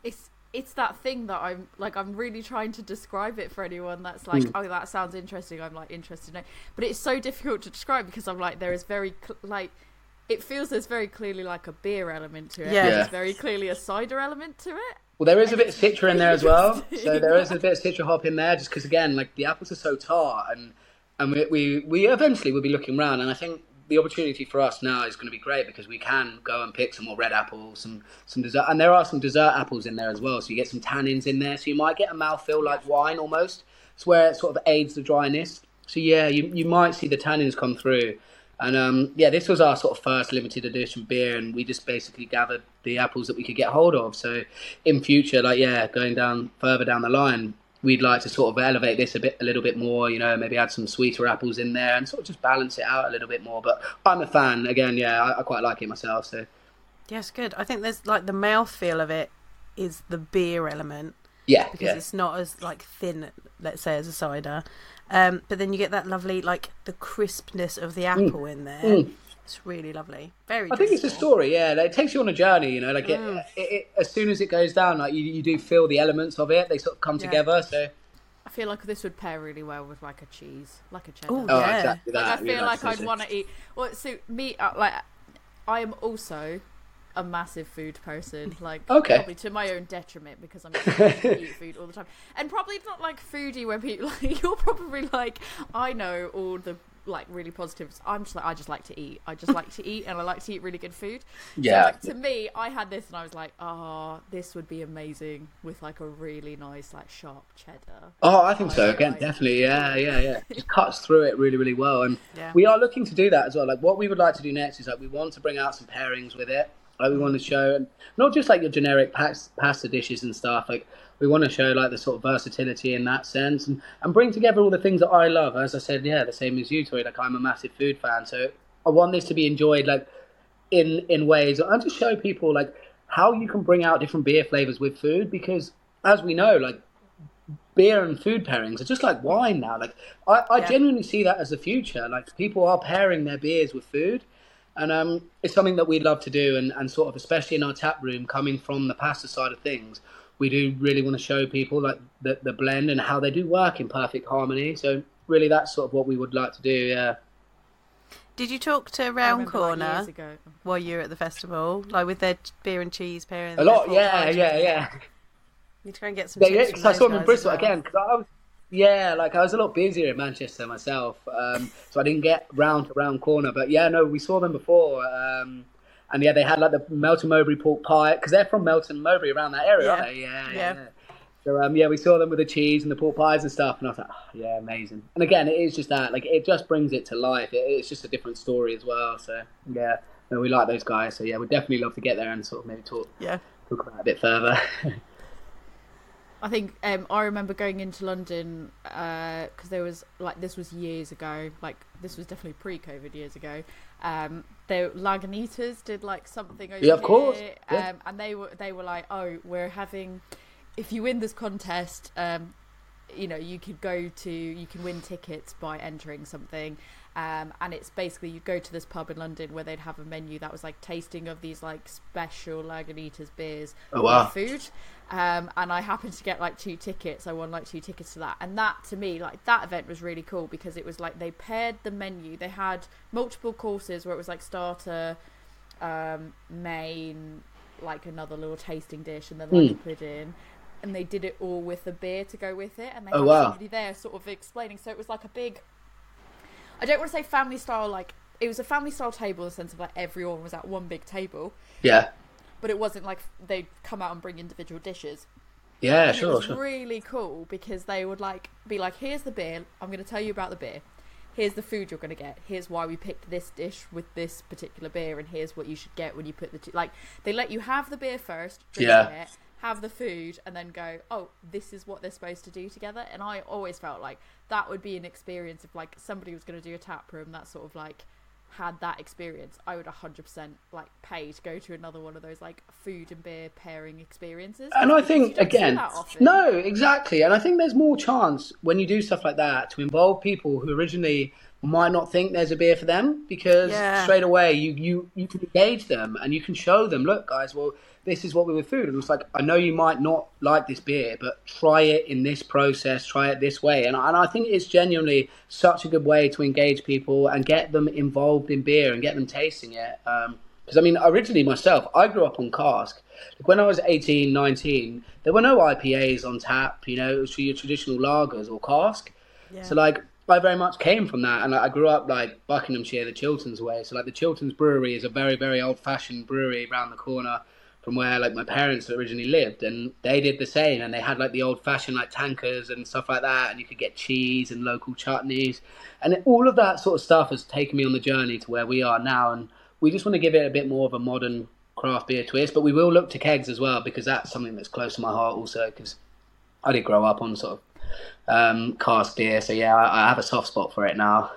It's. It's that thing that I'm like, I'm really trying to describe it for anyone that's like, mm. oh, that sounds interesting. I'm like interested in it, but it's so difficult to describe because I'm like, there is very cl- like, it feels there's very clearly like a beer element to it. Yeah. There's very clearly a cider element to it. Well, there is a bit of citra in there as well. So there is a bit of citra hop in there just because again, like the apples are so tart and, and we, we, we eventually will be looking around, and I think the opportunity for us now is going to be great because we can go and pick some more red apples, some some dessert, and there are some dessert apples in there as well. So you get some tannins in there. So you might get a mouthfeel like wine almost. It's where it sort of aids the dryness. So yeah, you you might see the tannins come through. And um, yeah, this was our sort of first limited edition beer, and we just basically gathered the apples that we could get hold of. So in future, like yeah, going down further down the line, we'd like to sort of elevate this a bit, a little bit more, you know, maybe add some sweeter apples in there and sort of just balance it out a little bit more. But I'm a fan. Again, yeah, I, I quite like it myself. So, yes, good. I think there's like the mouthfeel of it is the beer element. Yeah, because yeah. it's not as like thin, let's say, as a cider. Um, but then you get that lovely like the crispness of the apple mm. in there. Mm. It's really lovely. Very. I think it's a story. Yeah, like, it takes you on a journey. You know, like it, mm. it, it, as soon as it goes down, like you, you do feel the elements of it. They sort of come yeah. together. So I feel like this would pair really well with like a cheese, like a cheddar. Ooh, oh, yeah. exactly that. Like, I feel yeah, like I'd want to eat. Well, so me, like I am also a massive food person, like okay. probably to my own detriment because I'm to eat food all the time, and probably not like foodie where people like, you're probably like I know all the. Like really positive. I'm just like I just like to eat. I just like to eat, and I like to eat really good food. Yeah. So like, to me, I had this, and I was like, ah, oh, this would be amazing with like a really nice like sharp cheddar. Oh, I think I so. Again, like, definitely. Yeah, yeah, yeah. It cuts through it really, really well, and yeah. we are looking to do that as well. Like what we would like to do next is like we want to bring out some pairings with it. Like we want to show, and not just like your generic pasta dishes and stuff. Like we want to show like the sort of versatility in that sense, and, and bring together all the things that I love. As I said, yeah, the same as you, Tori. Like I'm a massive food fan, so I want this to be enjoyed like in in ways, and to show people like how you can bring out different beer flavors with food. Because as we know, like beer and food pairings are just like wine now. Like I, I yeah. genuinely see that as the future. Like people are pairing their beers with food. And um, it's something that we'd love to do, and, and sort of especially in our tap room, coming from the pasta side of things, we do really want to show people like the, the blend and how they do work in perfect harmony. So really that's sort of what we would like to do, yeah. Did you talk to Round Corner like while you were at the festival, like with their beer and cheese pairing? A lot, yeah, yeah, yeah, yeah. You need to go and get some. Yeah, yeah, because I saw them in Bristol well. again. Cause I was, yeah, like I was a lot busier in Manchester myself, um, so I didn't get round to Round Corner. But yeah, no, we saw them before, um, and yeah, they had like the Melton Mowbray pork pie because they're from Melton Mowbray around that area, yeah. aren't they? Yeah, yeah. yeah. yeah. So um, yeah, we saw them with the cheese and the pork pies and stuff, and I was like, oh, yeah, amazing. And again, it is just that, like, it just brings it to life. It, it's just a different story as well. So yeah, no, we like those guys. So yeah, we'd definitely love to get there and sort of maybe talk, yeah, talk about it a bit further. I think um, I remember going into London because uh, there was like this was years ago, like this was definitely pre-COVID years ago. Um, the Lagunitas did like something over yeah, of here, course. Yeah. Um, and they were they were like, oh, we're having. If you win this contest, um, you know, you could go to, you can win tickets by entering something. Um, and it's basically, you go to this pub in London where they'd have a menu that was like tasting of these like special Lagunitas beers oh, wow. with food. Um, and I happened to get like two tickets. I won like two tickets to that. And that to me, like that event was really cool because it was like, they paired the menu. They had multiple courses where it was like starter, um, main, like another little tasting dish and then like mm. a pudding. And they did it all with a beer to go with it, and they oh, had wow. somebody there sort of explaining. So it was like a big, I don't want to say family style, like it was a family style table in the sense of like everyone was at one big table. Yeah. But it wasn't like they'd come out and bring individual dishes. Yeah, and sure. It was sure. really cool because they would like be like, here's the beer. I'm going to tell you about the beer. Here's the food you're going to get. Here's why we picked this dish with this particular beer, and here's what you should get when you put the t-. Like they let you have the beer first, drink yeah. it. Have the food and then go, oh, this is what they're supposed to do together. And I always felt like that would be an experience if like somebody was going to do a tap room that sort of like had that experience. I would one hundred percent like pay to go to another one of those like food and beer pairing experiences. And I think again, no, exactly. And I think there's more chance when you do stuff like that to involve people who originally might not think there's a beer for them because yeah. straight away you, you, you can engage them and you can show them, look guys, well, this is what we were food. And it's like, I know you might not like this beer, but try it in this process, try it this way. And I, and I think it's genuinely such a good way to engage people and get them involved in beer and get them tasting it. Um, because I mean, originally myself, I grew up on cask. Like when I was eighteen, nineteen, there were no I P As on tap, you know, it was your traditional lagers or cask. Yeah. So like, I very much came from that, and I grew up like Buckinghamshire, the Chilterns way. So like the Chilterns brewery is a very, very old-fashioned brewery around the corner from where like my parents originally lived, and they did the same, and they had like the old-fashioned like tankers and stuff like that, and you could get cheese and local chutneys, and all of that sort of stuff has taken me on the journey to where we are now, and we just want to give it a bit more of a modern craft beer twist, but we will look to kegs as well because that's something that's close to my heart also because I did grow up on sort of um cask beer, so yeah, I, I have a soft spot for it now.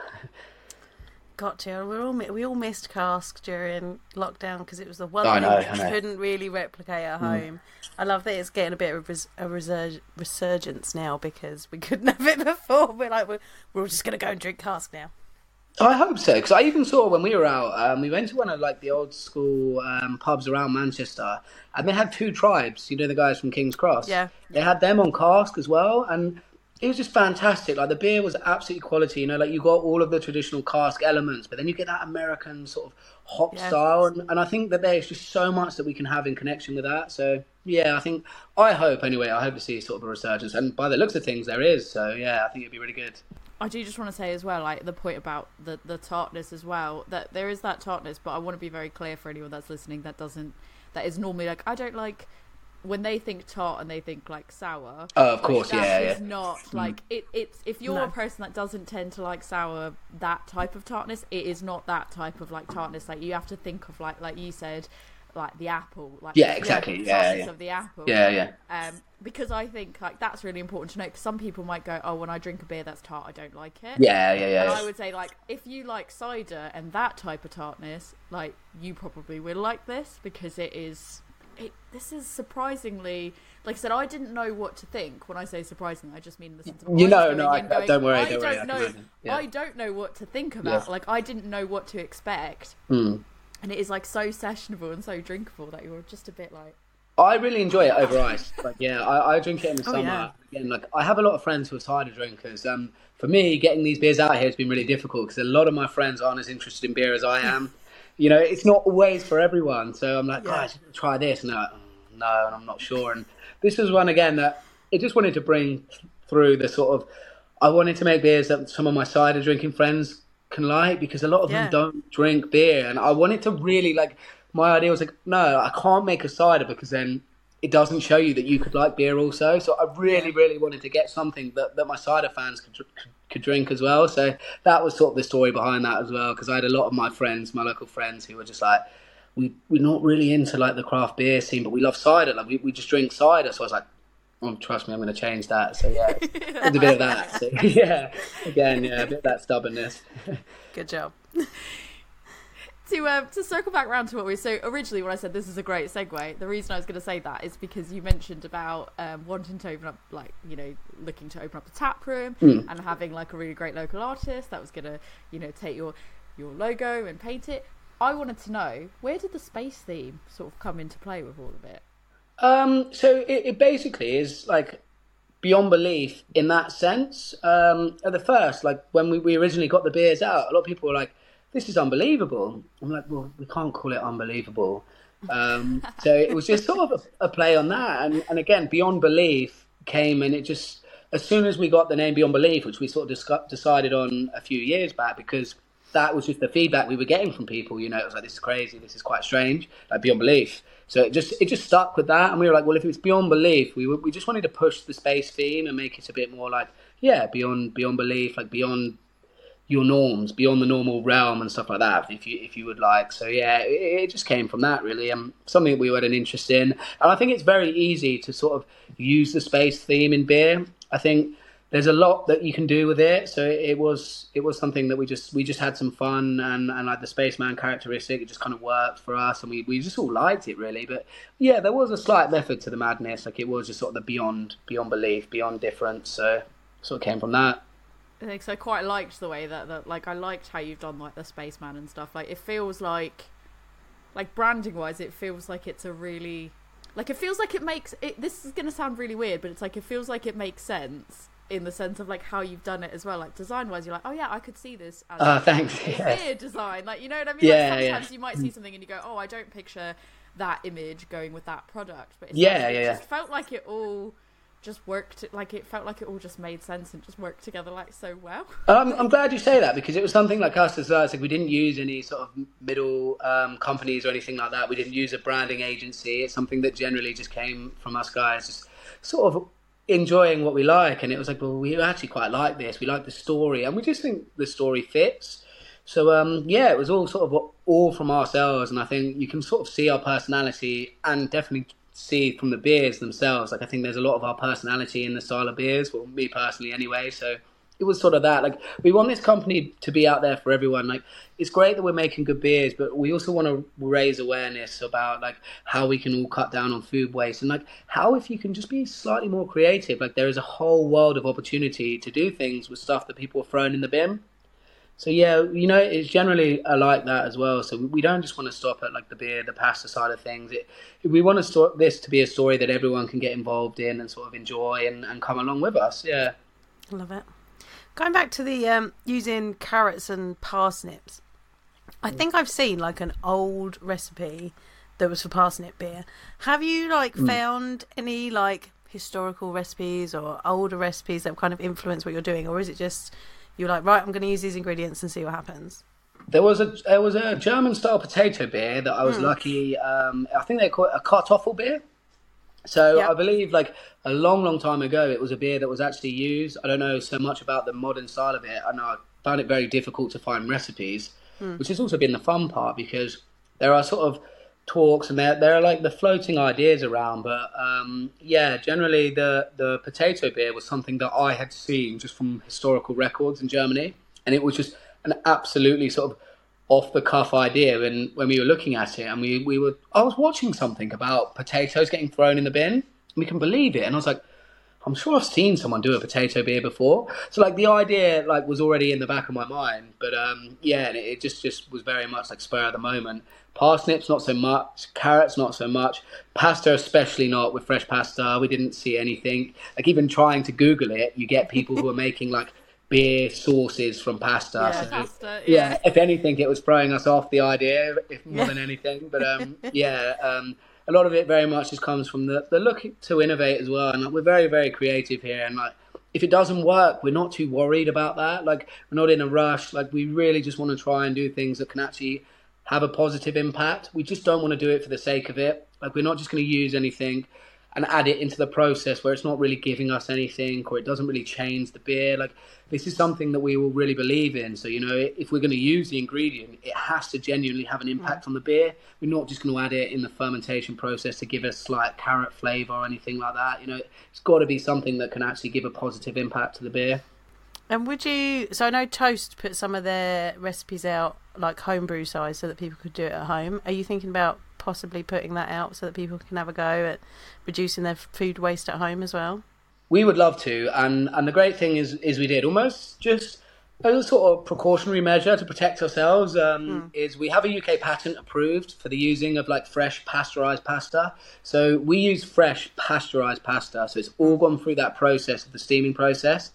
Got to. We're all we all missed cask during lockdown because it was the one I thing know, we couldn't really replicate at home. Mm. I love that it's getting a bit of res, a resurg, resurgence now because we couldn't have it before. We're like we're, we're just gonna go and drink cask now. I hope so because I even saw when we were out, um, we went to one of like the old school um, pubs around Manchester, and they had Two Tribes. You know the guys from King's Cross. Yeah, they yeah. had them on cask as well, and it was just fantastic. Like the beer was absolutely quality. You know, like you got all of the traditional cask elements, but then you get that American sort of hop yeah. style, and, and I think that there's just so much that we can have in connection with that. So yeah, I think I hope anyway. I hope to see sort of a resurgence, and by the looks of things, there is. So yeah, I think it'd be really good. I do just want to say as well, like the point about the, the tartness as well, that there is that tartness, but I want to be very clear for anyone that's listening that doesn't, that is normally like, I don't like, when they think tart and they think like sour. Oh, of course, that yeah. That is yeah. not like, it. it's, if you're no. a person that doesn't tend to like sour, that type of tartness, it is not that type of like tartness. Like you have to think of like, like you said, like the apple, like yeah, exactly, the yeah, yeah. of the apple, yeah, yeah. Um, because I think like that's really important to know. Because some people might go, "Oh, when I drink a beer that's tart, I don't like it." Yeah, yeah, yeah. And I would say like if you like cider and that type of tartness, like you probably will like this because it is. It, this is surprisingly, like I said, I didn't know what to think when I say surprisingly. I just mean the sense of you know, no, I, I, going, don't worry, I don't, don't worry. Know, yeah. I don't know what to think about. Yeah. Like I didn't know what to expect. Mm. And it is like so sessionable and so drinkable that you're just a bit like, I really enjoy it over ice. Like, yeah, I, I drink it in the oh, summer. Yeah. Again, like, I have a lot of friends who are cider drinkers. Um, for me, getting these beers out here has been really difficult because a lot of my friends aren't as interested in beer as I am. You know, it's not always for everyone. So I'm like, yeah. guys, try this. And they're like, no, and I'm not sure. And this was one, again, that I just wanted to bring through the sort of, I wanted to make beers that some of my cider drinking friends can like, because a lot of yeah. them don't drink beer. And I wanted to really, like, my idea was like, no, I can't make a cider because then it doesn't show you that you could like beer also. So I really, really wanted to get something that, that my cider fans could, could drink as well. So that was sort of the story behind that as well, because I had a lot of my friends, my local friends, who were just like, we, we're not really into like the craft beer scene, but we love cider. Like we, we just drink cider. So I was like, oh, trust me, I'm going to change that. So yeah, it's a bit of that. So yeah, again, yeah, a bit of that stubbornness. Good job. To, uh, to circle back around to what we so originally when I said this is a great segue, the reason I was going to say that is because you mentioned about um, wanting to open up, like, you know, looking to open up a tap room mm. and having like a really great local artist that was going to, you know, take your your logo and paint it. I wanted to know, where did the space theme sort of come into play with all of it? Um, so it, it basically is like Beyond Belief in that sense. Um, at the first, like when we, we originally got the beers out, a lot of people were like, this is unbelievable. I'm like, well, we can't call it unbelievable. Um, so it was just sort of a, a play on that. And, and again, Beyond Belief came, and it just, as soon as we got the name Beyond Belief, which we sort of discussed, decided on a few years back, because that was just the feedback we were getting from people. You know, it was like, this is crazy. This is quite strange. Like Beyond Belief. So it just, it just stuck with that. And we were like, well, if it was Beyond Belief, we were, we just wanted to push the space theme and make it a bit more like, yeah, beyond, beyond belief, like beyond your norms, beyond the normal realm and stuff like that, if you if you would like. So yeah, it, it just came from that really, um, something we had an interest in. And I think it's very easy to sort of use the space theme in beer. I think there's a lot that you can do with it. So it, it was it was something that we just we just had some fun, and, and like the spaceman characteristic, it just kind of worked for us, and we, we just all liked it really. But yeah, there was a slight method to the madness. Like it was just sort of the beyond, beyond belief, beyond difference. So sort of came from that. I think so. I quite liked the way that, that, like, I liked how you've done, like, the spaceman and stuff. Like, it feels like, like, branding-wise, it feels like it's a really, like, it feels like it makes, it, this is going to sound really weird, but it's like, it feels like it makes sense in the sense of, like, how you've done it as well. Like, design-wise, you're like, oh, yeah, I could see this as uh, thanks. Yeah. beer design. Like, you know what I mean? Yeah, like, sometimes yeah. you might see something and you go, oh, I don't picture that image going with that product. But it's yeah, like, yeah, it yeah. just felt like it all... just worked, like it felt like it all just made sense and just worked together like so well. um, I'm glad you say that, because it was something like us as well. It's like we didn't use any sort of middle um, companies or anything like that. We didn't use a branding agency. It's something that generally just came from us guys just sort of enjoying what we like, and it was like, well, we actually quite like this, we like the story, and we just think the story fits. So um, yeah, it was all sort of all from ourselves, and I think you can sort of see our personality and definitely see from the beers themselves. Like I think there's a lot of our personality in the style of beers, well, me personally anyway. So it was sort of that, like, we want this company to be out there for everyone. Like, it's great that we're making good beers, but we also want to raise awareness about like how we can all cut down on food waste, and like how, if you can just be slightly more creative, like there is a whole world of opportunity to do things with stuff that people are throwing in the bin. So yeah, you know, it's generally like that as well. So we don't just want to stop at like the beer, the pasta side of things. It, we want to start this to be a story that everyone can get involved in and sort of enjoy and, and come along with us. Yeah, I love it. Going back to the um, using carrots and parsnips, I think I've seen like an old recipe that was for parsnip beer. Have you like mm. found any like historical recipes or older recipes that kind of influence what you're doing, or is it just? You're like, right, I'm going to use these ingredients and see what happens. There was a there was a German-style potato beer that I was mm. lucky. Um, I think they call it a Kartoffel beer. So yep. I believe, like, a long, long time ago, it was a beer that was actually used. I don't know so much about the modern style of it. I know I found it very difficult to find recipes, mm. which has also been the fun part, because there are sort of talks and there there are, like, the floating ideas around. But, um, yeah, generally the, the potato beer was something that I had seen just from historical records in Germany. And it was just an absolutely sort of off-the-cuff idea when, when we were looking at it. And we, we were I was watching something about potatoes getting thrown in the bin. And we can believe it. And I was like, I'm sure I've seen someone do a potato beer before. So like the idea like was already in the back of my mind, but um, yeah, and it, it just, just was very much like spur of the moment. Parsnips, not so much. Carrots, not so much. Pasta, especially not. With fresh pasta, we didn't see anything. Like even trying to Google it, you get people who are making like beer sauces from pasta. Yeah, so pasta, yeah. yeah, if anything, it was throwing us off the idea, if more yeah. than anything. But um, yeah, um, a lot of it very much just comes from the, the look to innovate as well. And like, we're very, very creative here. And like, if it doesn't work, we're not too worried about that. Like, we're not in a rush. Like, we really just want to try and do things that can actually have a positive impact. We just don't want to do it for the sake of it. Like, we're not just going to use anything and add it into the process where it's not really giving us anything or it doesn't really change the beer. Like, this is something that we will really believe in. So, you know, if we're going to use the ingredient, it has to genuinely have an impact yeah. on the beer. We're not just going to add it in the fermentation process to give a slight carrot flavour or anything like that. You know, it's got to be something that can actually give a positive impact to the beer. And would you, so I know Toast put some of their recipes out like homebrew size so that people could do it at home. Are you thinking about possibly putting that out so that people can have a go at reducing their food waste at home as well? We would love to, and and the great thing is is we did almost just as a sort of precautionary measure to protect ourselves. Um, mm. Is we have a U K patent approved for the using of like fresh pasteurised pasta. So we use fresh pasteurised pasta, so it's all gone through that process of the steaming process.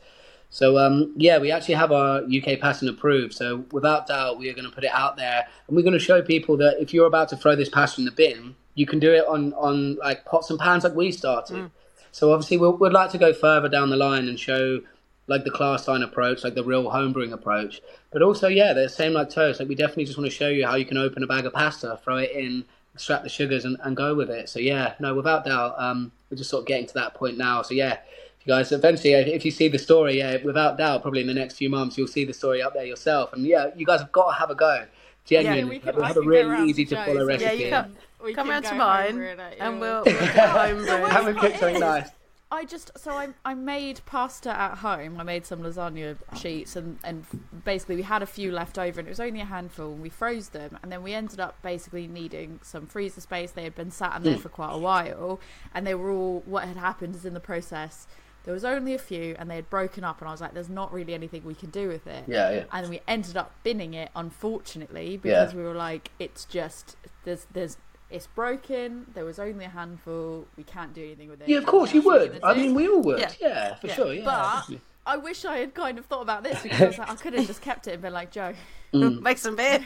So, um, yeah, we actually have our U K patent approved. So without doubt, we are going to put it out there. And we're going to show people that if you're about to throw this pasta in the bin, you can do it on, on like pots and pans like we started. Mm. So obviously, we'll, we'd like to go further down the line and show like the class line approach, like the real homebrewing approach. But also, yeah, they're the same like Toast. Like, we definitely just want to show you how you can open a bag of pasta, throw it in, extract the sugars and, and go with it. So, yeah, no, without doubt, um, we're just sort of getting to that point now. So, yeah. Guys, eventually, if you see the story, yeah, without doubt, probably in the next few months, you'll see the story up there yourself. And yeah, you guys have got to have a go. Genuinely, yeah, we can, like, have a really easy to, to follow recipe. Yeah, you can come round to mine, and we'll, we'll get home. Have a cook something nice. I just so I I made pasta at home. I made some lasagna sheets, and and basically we had a few left over, and it was only a handful. And we froze them, and then we ended up basically needing some freezer space. They had been sat in there mm. for quite a while, and they were all, what had happened is in the process, there was only a few and they had broken up, and I was like, there's not really anything we can do with it. Yeah, yeah. And we ended up binning it, unfortunately, because yeah. we were like, it's just, there's, there's, it's broken, there was only a handful, we can't do anything with it. Yeah, of course you would. I mean, we all would. Yeah, yeah for yeah. sure. Yeah. But I wish I had kind of thought about this, because I was like, I could have just kept it and been like, Joe, mm. make some beer.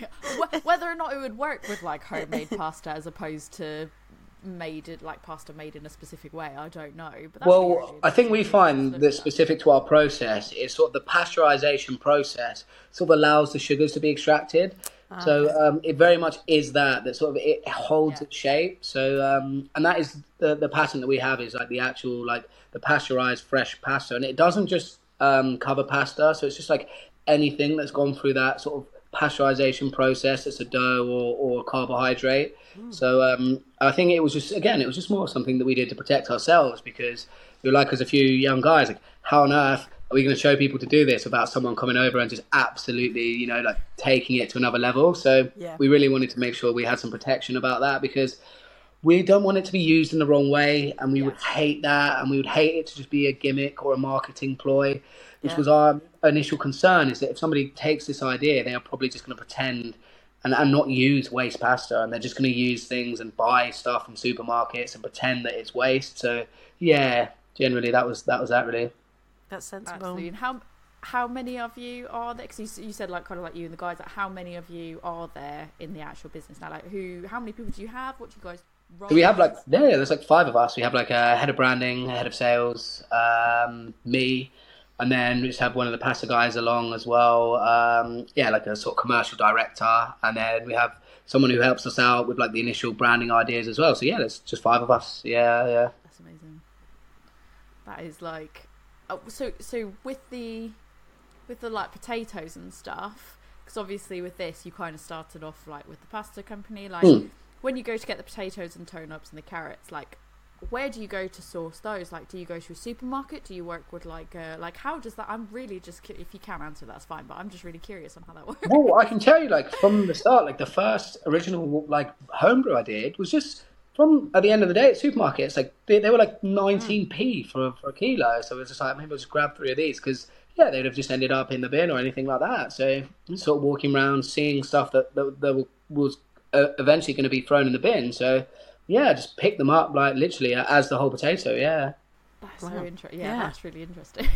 Whether or not it would work with like homemade pasta as opposed to made it like pasta made in a specific way, I don't know. But that's well, I think we find that specific to our process is sort of the pasteurization process sort of allows the sugars to be extracted. Ah, so okay. um, it very much is that that sort of it holds yeah. its shape. So um, and that is the the pattern that we have is like the actual like the pasteurized fresh pasta, and it doesn't just um, cover pasta. So it's just like anything that's gone through that sort of pasteurization process, it's a dough or, or carbohydrate. Mm. So um, I think it was just, again, it was just more something that we did to protect ourselves, because we were like, as a few young guys, like, how on earth are we going to show people to do this without someone coming over and just absolutely, you know, like taking it to another level? So yeah. we really wanted to make sure we had some protection about that, because we don't want it to be used in the wrong way, and we yeah. would hate that, and we would hate it to just be a gimmick or a marketing ploy. Which yeah. was our initial concern, is that if somebody takes this idea, they are probably just going to pretend and, and not use waste pasta, and they're just going to use things and buy stuff from supermarkets and pretend that it's waste. So yeah, generally that was that was that really. That's sensible. Absolutely. And how how many of you are there? Because you, you said like kind of like you and the guys. Like how many of you are there in the actual business now? Like who? How many people do you have? What do you guys? So we have like yeah, there's like five of us. We have like a head of branding, a head of sales, um, me. And then we just have one of the pasta guys along as well. Um, yeah, like a sort of commercial director. And then we have someone who helps us out with like the initial branding ideas as well. So yeah, there's just five of us. Yeah, yeah. That's amazing. That is like, oh, so so with the with the like potatoes and stuff. Because obviously with this, you kind of started off like with the pasta company. Like mm. when you go to get the potatoes and tone-ups and the carrots, like. Where do you go to source those? Like, do you go to a supermarket? Do you work with like, uh, like how does that? I'm really just cu- if you can answer, that's fine. But I'm just really curious on how that works. Well, I can tell you, like from the start, like the first original like homebrew I did was just from, at the end of the day, at supermarkets, like they, they were like nineteen p for, for a kilo. So it was just like, maybe I'll just grab three of these, because yeah, they'd have just ended up in the bin or anything like that. So sort of walking around, seeing stuff that, that, that was uh, eventually going to be thrown in the bin. So yeah, just pick them up, like literally as the whole potato. Yeah. That's wow. so interesting. Yeah, yeah, that's really interesting.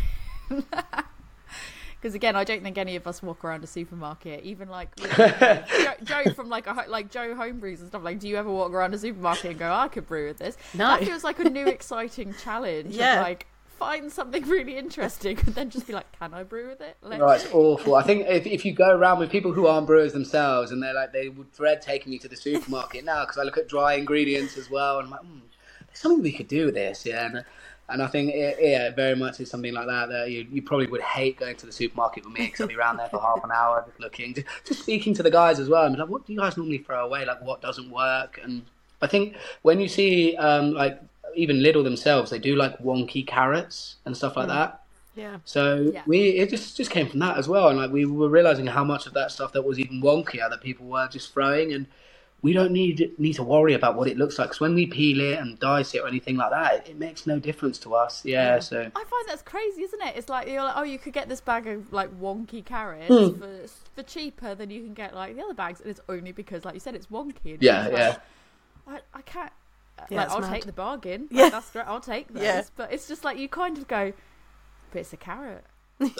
Because again, I don't think any of us walk around a supermarket, even like you know, Joe, Joe from like a, like Joe Homebrews and stuff. Like, do you ever walk around a supermarket and go, I could brew with this? No. That feels like a new exciting challenge. Yeah. Of, like, find something really interesting and then just be like, can I brew with it? Like... Oh, it's awful. I think if if you go around with people who aren't brewers themselves and they're like, they would dread taking you to the supermarket now, because I look at dry ingredients as well and I'm like, mm, there's something we could do with this. Yeah. And, And I think, it, yeah, it very much is something like that, that you, you probably would hate going to the supermarket for me, because I'll be around there for half an hour just looking, just, just speaking to the guys as well. And be like, what do you guys normally throw away? Like, what doesn't work? And I think when you see, um, like, even Lidl themselves, they do, like, wonky carrots and stuff like mm. that. Yeah. So yeah. we it just, just came from that as well. And, like, we were realising how much of that stuff that was even wonkier that people were just throwing, and we don't need need to worry about what it looks like, because when we peel it and dice it or anything like that, it, it makes no difference to us. Yeah, yeah. So I find that's crazy, isn't it? It's like, you're like, oh, you could get this bag of like wonky carrots mm. for, for cheaper than you can get like the other bags, and it's only because, like you said, it's wonky. And yeah, yeah. Like, I, I can't. Yeah, like, I'll mad. take the bargain. Yeah, like, that's great. I'll take this. Yeah. But it's just like you kind of go, but it's a carrot.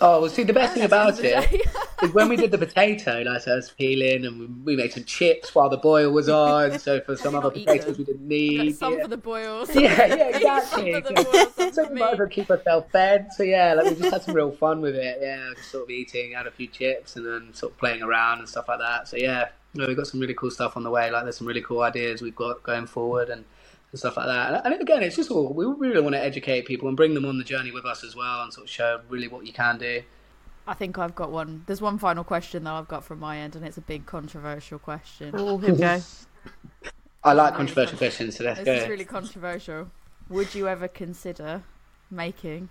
Oh, well, see, the best thing about it is when we did the potato, like I was peeling, and we made some chips while the boil was on, so for some other potatoes we didn't need. Like some yeah. for the boil. Some yeah, yeah, exactly. Some for the boil, so we might as well keep ourselves fed. So yeah, like we just had some real fun with it. Yeah, just sort of eating, had a few chips, and then sort of playing around and stuff like that. So yeah, you know, we've got some really cool stuff on the way. Like, there's some really cool ideas we've got going forward, and and stuff like that. And again, it's just all, we really want to educate people and bring them on the journey with us as well, and sort of show really what you can do. I think I've got one. There's one final question that I've got from my end, and it's a big controversial question. Oh, here we go. I like really controversial questions, so let's this go. This is really controversial. Would you ever consider making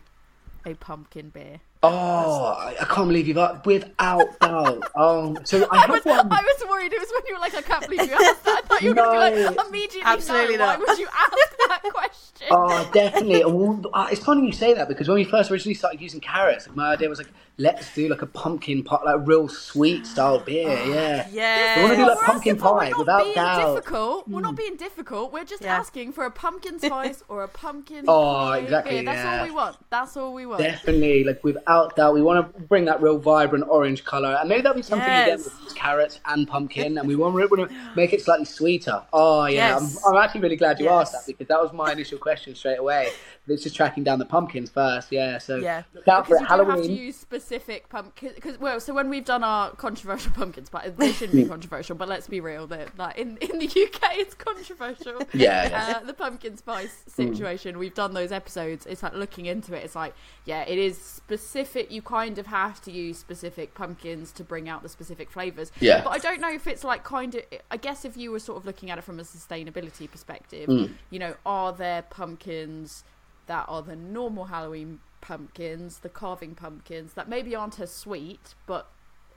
a pumpkin beer? Oh, I, I can't believe you've got, without doubt. Um, so I, I, was, one... I was worried. It was when you were like, I can't believe you asked that. I thought you were no, going to be like, immediately, absolutely no, not. Why would you ask that question? Oh, definitely. Well, it's funny you say that, because when we first originally started using carrots, my idea was like, let's do like a pumpkin pie, like real sweet style beer. Oh, yeah. Yeah. We want to do like we're pumpkin pie without doubt. Difficult. Mm. We're not being difficult. We're just yeah. asking for a pumpkin spice or a pumpkin oh, pie exactly, beer. That's yeah. all we want. That's all we want. Definitely. Like, without that, we want to bring that real vibrant orange colour, and maybe that'll be something yes. you get with carrots and pumpkin, and we want to make it slightly sweeter. Oh yeah, yes. I'm, I'm actually really glad you yes. asked that, because that was my initial question straight away. It's just tracking down the pumpkins first. Yeah, so yeah, out for it. Halloween. Have to use specific pumpkin, because well, so when we've done our controversial pumpkins, but they shouldn't be controversial. But let's be real, that like in in the U K it's controversial. Yeah, yeah. Uh, the pumpkin spice situation. Mm. We've done those episodes. It's like looking into it. It's like yeah, it is specific. You kind of have to use specific pumpkins to bring out the specific flavors. Yeah. But I don't know if it's like kind of, I guess if you were sort of looking at it from a sustainability perspective, mm. you know, are there pumpkins that are the normal Halloween pumpkins, the carving pumpkins that maybe aren't as sweet, but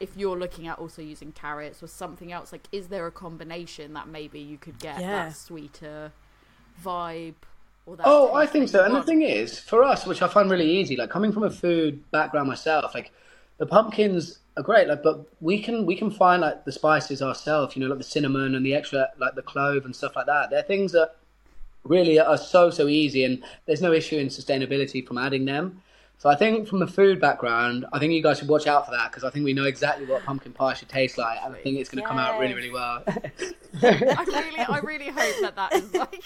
if you're looking at also using carrots or something else, like is there a combination that maybe you could get yeah. that sweeter vibe? Oh, I think so. And the thing is, for us, which I find really easy, like coming from a food background myself, like the pumpkins are great, like, but we can we can find like the spices ourselves, you know, like the cinnamon and the extra, like the clove and stuff like that. They're things that really are so, so easy, and there's no issue in sustainability from adding them. So I think from the food background, I think you guys should watch out for that, because I think we know exactly what pumpkin pie should taste like, and I think it's going to yes. come out really, really well. I really, I really hope that that is like,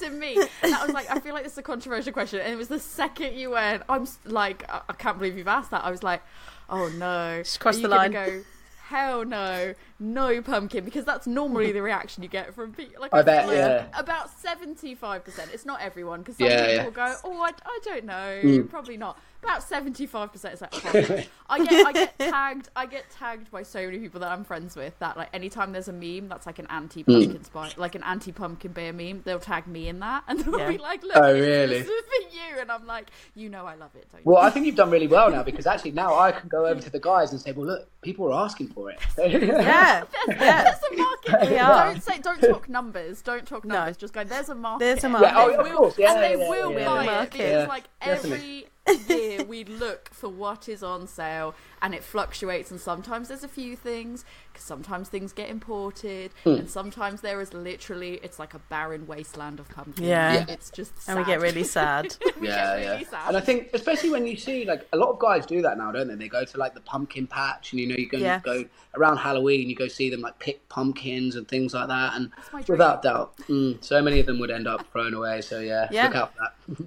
to me, that was like, I feel like this is a controversial question, and it was the second you went, I'm like, I can't believe you've asked that. I was like, oh no. Just cross the line. Go, hell no, no pumpkin, because that's normally the reaction you get from people. Like, I bet, like, yeah. About seventy-five percent. It's not everyone, because some yeah, people yeah. go, oh, I, I don't know, mm. probably not. About seventy-five percent is like, oh, I get I get tagged I get tagged by so many people that I'm friends with that like anytime there's a meme that's like an anti-pumpkin mm. spice, like an anti-pumpkin beer meme, they'll tag me in that, and they'll yeah. be like, look, oh, really? This is for you, and I'm like, you know I love it, don't you? Well, I think you've done really well now, because actually now I can go over to the guys and say, well, look, people are asking for it. yeah. yeah, there's, yeah. There's a market. Yeah. Don't say, don't talk numbers. Don't talk numbers. No. Just go. There's a market. There's a market. Yeah, oh, of course. Yeah, and yeah, they yeah, will yeah, buy yeah. it. It's yeah. like every year we look for what is on sale, and it fluctuates. And sometimes there's a few things, because sometimes things get imported, mm. and sometimes there is literally it's like a barren wasteland of pumpkins. Yeah, yeah. It's just sad. And we get really sad. we yeah, get really yeah. sad. And I think especially when you see like a lot of guys do that now, don't they? They go to like the pumpkin patch, and you know you can yeah. go around Halloween. You go see them like pick pumpkins and things like that. And without doubt, mm, so many of them would end up thrown away. So yeah, yeah. look out for that.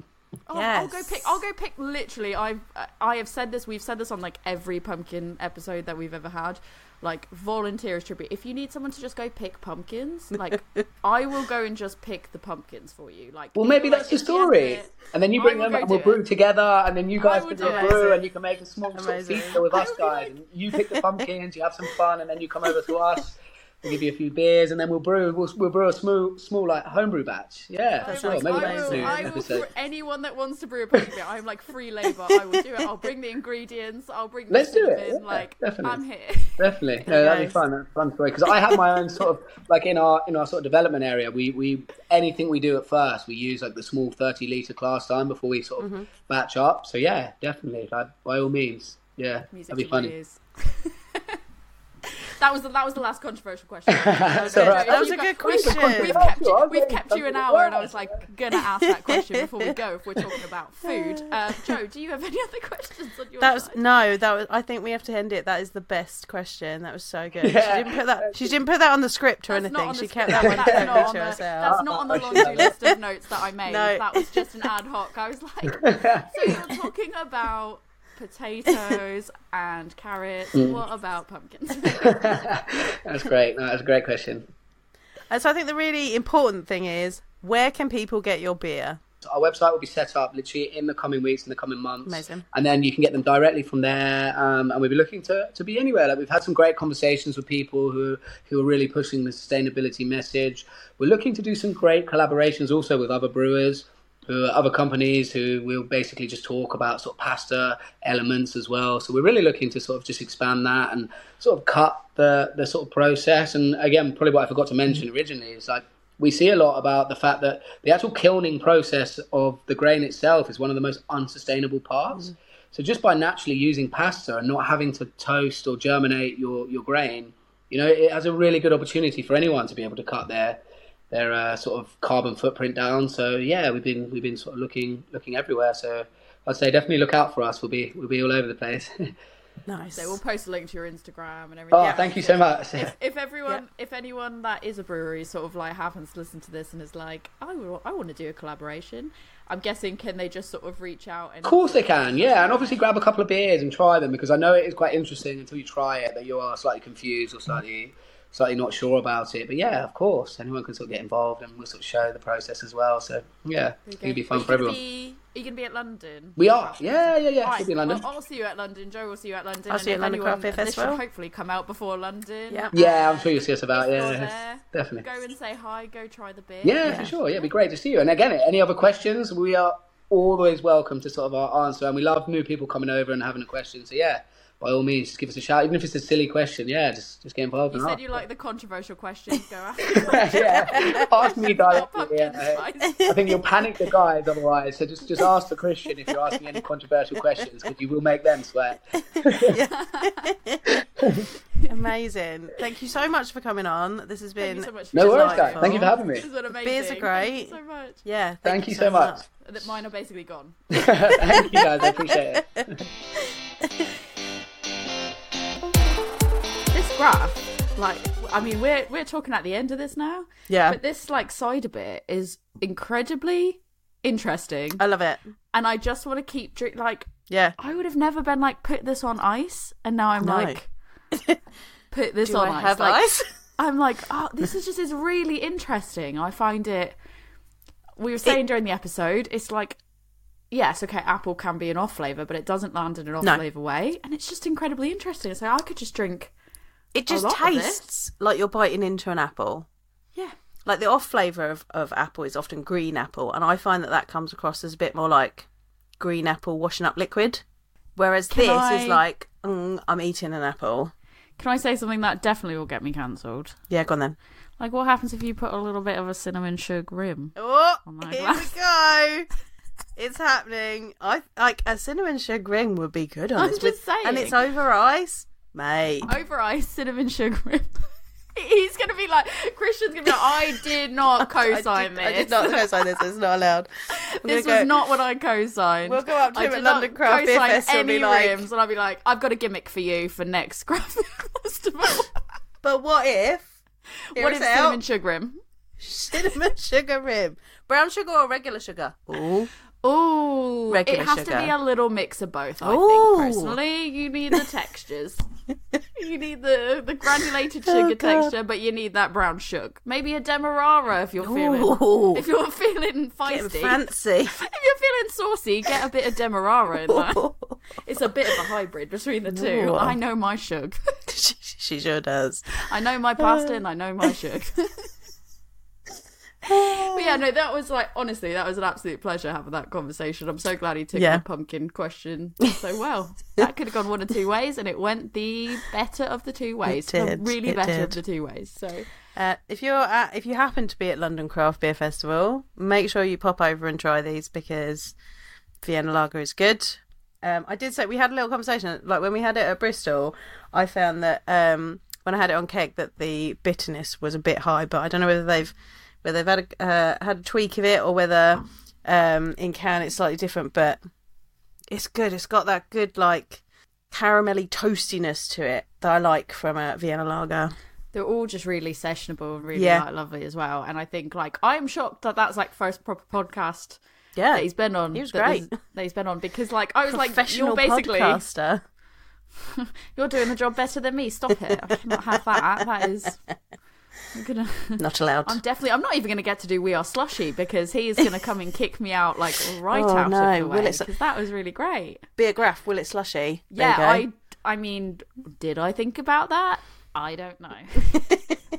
Oh, yes. I'll go pick. I'll go pick. Literally, I've I have said this. We've said this on like every pumpkin episode that we've ever had. Like volunteers tribute. If you need someone to just go pick pumpkins, like I will go and just pick the pumpkins for you. Like, well, maybe that's the story. It, and then you bring them, and we'll brew it. together, and then you guys can do brew, and you can make a small sort of pizza with us guys. Like... And you pick the pumpkins, you have some fun, and then you come over to us. We'll give you a few beers, and then we'll brew. We'll, we'll brew a small, small like homebrew batch. Yeah, that's right. Maybe I will. I will for anyone that wants to brew a pumpkin beer. I'm like free labour. I will do it. I'll bring the ingredients. I'll bring. The Let's do it. Yeah, like definitely. I'm here. Definitely. No, that'd be fun. That's a fun story because I have my own sort of like in our in our sort of development area. We we anything we do at first, we use like the small thirty litre class time before we sort of mm-hmm. batch up. So yeah, definitely. Like, by all means, yeah, Music that'd be funny. That was the that was the last controversial question. That was, right. that was a good question. We've, we've kept you, we've kept you an hour, and I was like gonna ask that question before we go if we're talking about food. Um, Joe, do you have any other questions on your that was, side? No, that was. I think we have to end it. That is the best question. That was so good. Yeah. She didn't put that. She didn't put that on the script or that's anything. She kept that one perfectly to herself. That's not on the laundry list of notes that I made. No. That was just an ad hoc. I was like, so you're talking about potatoes and carrots. Mm. What about pumpkins? That's great. No, that's a great question. And so I think the really important thing is, where can people get your beer? Our website will be set up literally in the coming weeks, in the coming months. Amazing. And then you can get them directly from there. Um, and we'll be looking to, to be anywhere. Like we've had some great conversations with people who, who are really pushing the sustainability message. We're looking to do some great collaborations also with other brewers. Who are other companies who will basically just talk about sort of pasta elements as well. So we're really looking to sort of just expand that and sort of cut the, the sort of process. And again, probably what I forgot to mention originally is like we see a lot about the fact that the actual kilning process of the grain itself is one of the most unsustainable parts. Mm. So just by naturally using pasta and not having to toast or germinate your, your grain, you know, it has a really good opportunity for anyone to be able to cut their their uh, sort of carbon footprint down. So yeah, we've been we've been sort of looking looking everywhere. So I'd say definitely look out for us. We'll be we'll be all over the place. Nice. So we'll post a link to your Instagram and everything. Oh, yeah. Thank you so much. If, if everyone, yeah. if anyone that is a brewery sort of like happens to listen to this and is like, I will, I want to do a collaboration. I'm guessing, can they just sort of reach out? And of course they can, yeah. And obviously grab a couple of beers and try them, because I know it is quite interesting until you try it that you are slightly confused or slightly... slightly not sure about it, but yeah, of course anyone can sort of get involved, and we'll sort of show the process as well. So yeah, it'll be fun for everyone. Be, are you going to be at London? We are. Yeah, yeah, yeah. Right. We'll be in London. Well, I'll see you at London. Joe will see you at London. I'll and see you at London Craft Beer Festival. Hopefully, come out before London. Yeah, yeah. I'm sure you'll see us about. If yeah, yeah definitely. Go and say hi. Go try the beer. Yeah, yeah, for sure. Yeah, it'd be great to see you. And again, any other questions? We are always welcome to sort of our answer, and we love new people coming over and having a question. So yeah. By all means, just give us a shout. Even if it's a silly question, yeah, just just get involved. You said you like the controversial questions, go after yeah, ask me directly. Yeah. I think you'll panic the guys otherwise. So just, just ask the Christian if you're asking any controversial questions, because you will make them sweat. Amazing. Thank you so much for coming on. This has been so much. No worries, guys. Thank you for having me. This has been amazing. Beers are great. Thank you so much. Yeah. Thank, thank you, you so much. much. Mine are basically gone. Thank you, guys. I appreciate it. Graph, like I mean we're we're talking at the end of this now, yeah, but this like cider bit is incredibly interesting. I love it, and I just want to keep drink like yeah I would have never been like put this on ice, and now I'm no. like put this Do on I ice. Have like, ice I'm like oh this is just is really interesting. I find it we were saying it... during the episode it's like yes, okay, apple can be an off flavour, but it doesn't land in an off no. flavour way, and it's just incredibly interesting. So I could just drink. It just tastes like you're biting into an apple. Yeah. Like the off flavour of, of apple is often green apple. And I find that that comes across as a bit more like green apple washing up liquid. Whereas Can this I... is like, mm, I'm eating an apple. Can I say something that definitely will get me cancelled? Yeah, go on then. Like, what happens if you put a little bit of a cinnamon sugar rim? Oh, on my here glass? We go. It's happening. I like a cinnamon sugar rim would be good on I'm this. I'm just saying. And it's over ice, mate. Over ice, cinnamon sugar rim. He's going to be like, Christian's going to be like, I did not co-sign I did, this. I did not co-sign this. It's not allowed. I'm this was go, not what I co-signed. We'll go up to I him at London Craft Beer Festival and be like... rims, and I'll be like, I've got a gimmick for you for next Craft Beer Festival. But what if... What if out, cinnamon sugar rim? Cinnamon sugar rim. Brown sugar or regular sugar? Ooh. Ooh. Regular it has sugar. To be a little mix of both, I Ooh. think, personally. You need the textures. You need the, the granulated sugar oh, texture, but you need that brown sugar. Maybe a demerara if you're feeling Ooh. if you're feeling feisty, get fancy. If you're feeling saucy, get a bit of demerara in there. It's a bit of a hybrid between the two. Ooh. I know my sugar. she, she sure does. I know my pasta and I know my sugar. But yeah, no, that was like, honestly, that was an absolute pleasure having that conversation. I'm so glad he took yeah. the pumpkin question so well. That could have gone one of two ways, and it went the better of the two ways. It did. The really it better did. Of the two ways. So uh, if you're at, if you happen to be at London Craft Beer Festival, make sure you pop over and try these, because Vienna Lager is good. Um, I did say we had a little conversation, like when we had it at Bristol, I found that um, when I had it on keg that the bitterness was a bit high, but I don't know whether they've whether they've had a, uh, had a tweak of it or whether um, in can it's slightly different, but it's good. It's got that good, like, caramelly toastiness to it that I like from a Vienna Lager. They're all just really sessionable and really yeah. like, lovely as well. And I think, like, I'm shocked that that's, like, first proper podcast yeah. that he's been on. He was that great. That he's been on, because, like, I was like, you're basically... Podcaster. You're doing the job better than me. Stop it. I cannot have that. That is... I'm gonna... Not allowed. I'm definitely. I'm not even going to get to do We Are Slushy, because he is going to come and kick me out like right oh, out no. of the way. Because sl- that was really great. Be a graph. Will it slushy? Yeah. I. I mean, did I think about that? I don't know.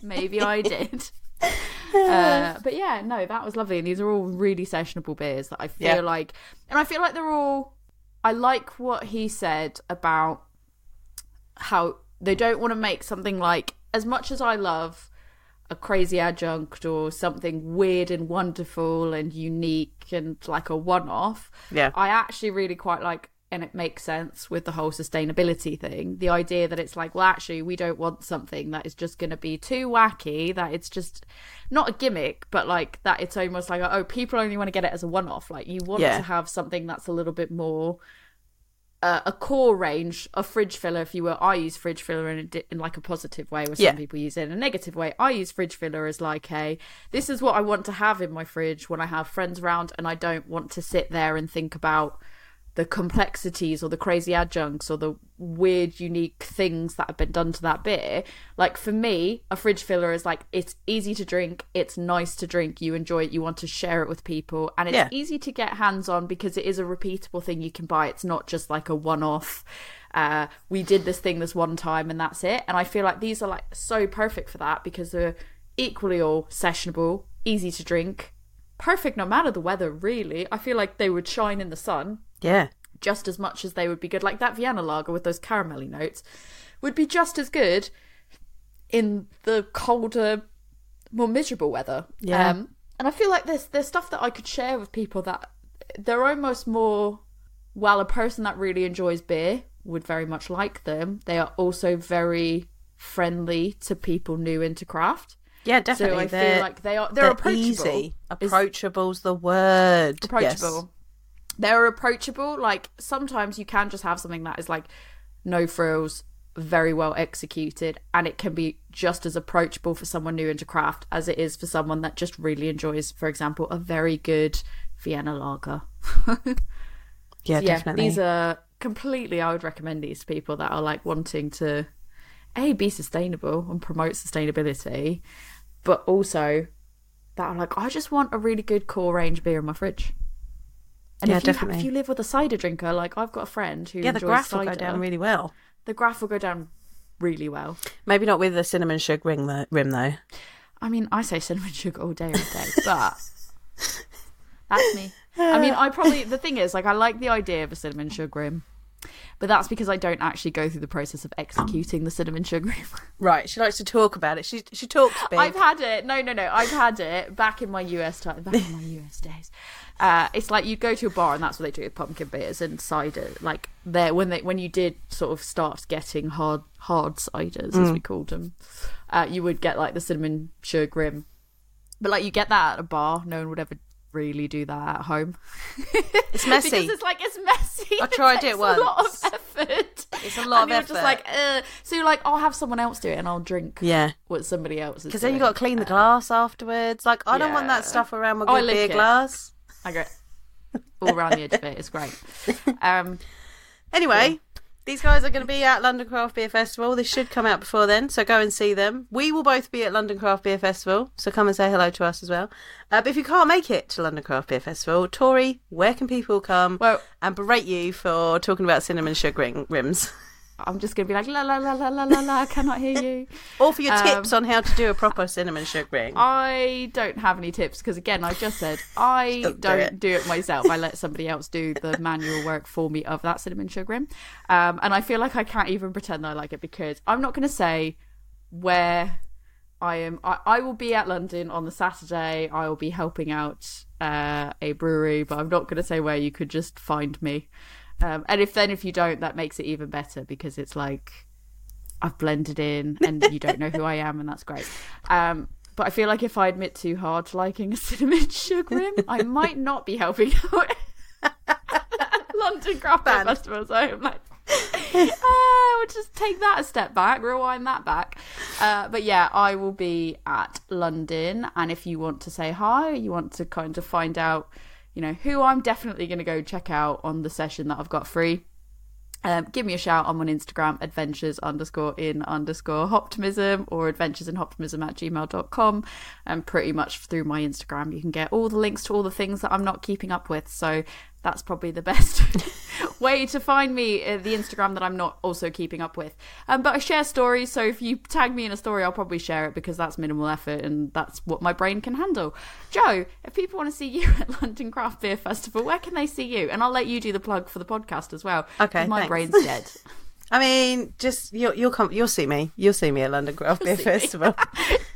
Maybe I did. Uh, but yeah, no, that was lovely. And these are all really sessionable beers that I feel yeah. like, and I feel like they're all. I like what he said about how they don't want to make something like, as much as I love a crazy adjunct or something weird and wonderful and unique and like a one-off, yeah I actually really quite like, and it makes sense with the whole sustainability thing, the idea that it's like, well, actually we don't want something that is just going to be too wacky, that it's just not a gimmick, but like that it's almost like, oh, people only want to get it as a one-off. Like, you want yeah. to have something that's a little bit more Uh, a core range, a fridge filler, if you will. I use fridge filler in, a di- in like a positive way, where some yeah. people use it in a negative way. I use fridge filler as like a, this is what I want to have in my fridge when I have friends around, and I don't want to sit there and think about the complexities or the crazy adjuncts or the weird, unique things that have been done to that beer. Like, for me, a fridge filler is like, it's easy to drink, it's nice to drink, you enjoy it, you want to share it with people, and it's yeah. easy to get hands on because it is a repeatable thing you can buy. It's not just like a one-off, uh, we did this thing this one time and that's it. And I feel like these are like so perfect for that, because they're equally all sessionable, easy to drink, perfect no matter the weather, really. I feel like they would shine in the sun. Yeah. Just as much as they would be good. Like that Vienna Lager with those caramelly notes would be just as good in the colder, more miserable weather. Yeah. Um, and I feel like there's, there's stuff that I could share with people that they're almost more, while a person that really enjoys beer would very much like them, they are also very friendly to people new into craft. Yeah, definitely. So I they're, feel like they are, they're, they're approachable. Easy. Approachable's is, the word. Approachable. Yes. They're approachable. Like, sometimes you can just have something that is like no frills, very well executed, and it can be just as approachable for someone new into craft as it is for someone that just really enjoys, for example, a very good Vienna Lager. Yeah, so, yeah, definitely. These are completely, I would recommend these to people that are like wanting to, A, be sustainable and promote sustainability, but also that are like, I just want a really good core range beer in my fridge. And yeah, if, you, if you live with a cider drinker, like I've got a friend who yeah, enjoys cider. Yeah, the graph cider. will go down really well. The graph will go down really well. Maybe not with the cinnamon sugar ring, the, rim, though. I mean, I say cinnamon sugar all day, all day, but that's me. I mean, I probably, the thing is, like, I like the idea of a cinnamon sugar rim. But that's because I don't actually go through the process of executing the cinnamon sugar room. Right, she likes to talk about it. She she talks big. I've had it. No, no, no. I've had it back in my U S time, back in my U S days. Uh, it's like you'd go to a bar, and that's what they do with pumpkin beers and cider. Like there, when they when you did sort of start getting hard hard ciders, mm. as we called them, uh, you would get like the cinnamon sugar rim. But like you get that at a bar, no one would ever really do that at home. It's messy. Because it's like it's messy. I tried it, it once. It's a lot of effort. It's a lot and of you're effort. Just like, Ugh. So you're like, I'll have someone else do it, and I'll drink. Yeah. What somebody else is doing. Because then you got to clean the glass afterwards. Like I yeah. don't want that stuff around my good oh, beer it. glass. I go all around the edge of it. It's great. Um. Anyway. Yeah. These guys are going to be at London Craft Beer Festival. This should come out before then, so go and see them. We will both be at London Craft Beer Festival, so come and say hello to us as well. Uh, but if you can't make it to London Craft Beer Festival, Tori, where can people come well, and berate you for talking about cinnamon sugar rims? I'm just going to be like, la, la, la, la, la, la, la, I cannot hear you. Or for your um, tips on how to do a proper cinnamon sugar ring. I don't have any tips because, again, I just said I don't, don't do, it. do it myself. I let somebody else do the manual work for me of that cinnamon sugar ring. Um, and I feel like I can't even pretend that I like it because I'm not going to say where I am. I, I will be at London on the Saturday. I will be helping out uh, a brewery, but I'm not going to say where. You could just find me. Um, and if then if you don't, that makes it even better because it's like I've blended in and you don't know who I am, and that's great. Um, but I feel like if I admit too hard to liking a cinnamon sugar rim, I might not be helping out London Craft Beer Festival. So I'm like, oh, we'll just take that a step back, rewind that back. Uh, but yeah, I will be at London, and if you want to say hi, you want to kind of find out, you know, who I'm definitely going to go check out on the session that I've got free, Um, give me a shout. I'm on Instagram, adventures underscore in underscore optimism or adventures in optimism at gmail dot com. And pretty much through my Instagram, you can get all the links to all the things that I'm not keeping up with. So that's probably the best way to find me, uh, the Instagram that I'm not also keeping up with. Um, but I share stories. So if you tag me in a story, I'll probably share it because that's minimal effort and that's what my brain can handle. Joe, if people want to see you at London Craft Beer Festival, where can they see you? And I'll let you do the plug for the podcast as well. Okay, my thanks. brain's dead. I mean, just you'll you'll come you'll see me you'll see me at London Craft Beer Festival.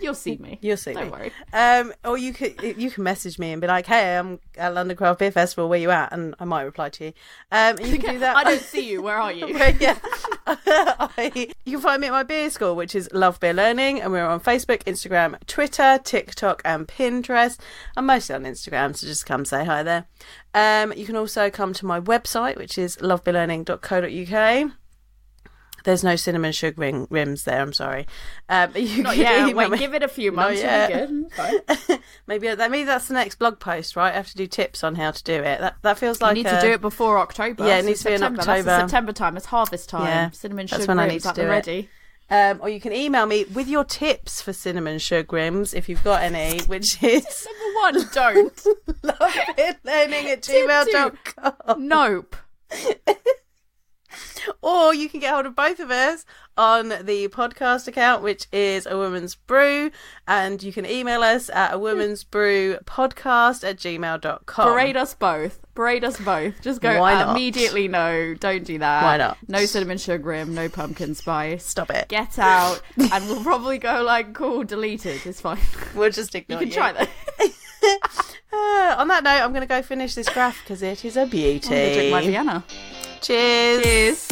You'll see me. You'll see Don't me. Don't worry. Um, or you could you can message me and be like, hey, I'm at London Craft Beer Festival. Where you at? And I might reply to you. Um, and you can do that. I don't see you. Where are you? Where, yeah. I, you can find me at my beer school, which is Love Beer Learning, and we're on Facebook, Instagram, Twitter, TikTok, and Pinterest. I'm mostly on Instagram, so just come say hi there. Um, you can also come to my website, which is love beer learning dot co dot uk. There's no cinnamon sugar ring, rims there, I'm sorry. Uh, but you Not yet, wait, me. give it a few months. Good. maybe, that, maybe that's the next blog post, right? I have to do tips on how to do it. That that feels like You need a, to do it before October. Yeah, it needs to be in October. That's September time, it's harvest time. Yeah, cinnamon sugar rims, I need to do ready. Um, or you can email me with your tips for cinnamon sugar rims, if you've got any, which is... Number one, don't. Loveitlearning at gmail dot com. Nope. Or you can get hold of both of us on the podcast account, which is A Woman's Brew, and you can email us at a woman's brew podcast at gmail dot com. Berate us both. Berate us both. Just go immediately, no, don't do that. Why not? No cinnamon sugar rim, no pumpkin spice. Stop it. Get out. And we'll probably go like, cool, delete it. It's fine. We'll just ignore you. You can try that. uh, on that note, I'm going to go finish this graph because it is a beauty. I'm going to drink my Vienna. Cheers. Cheers.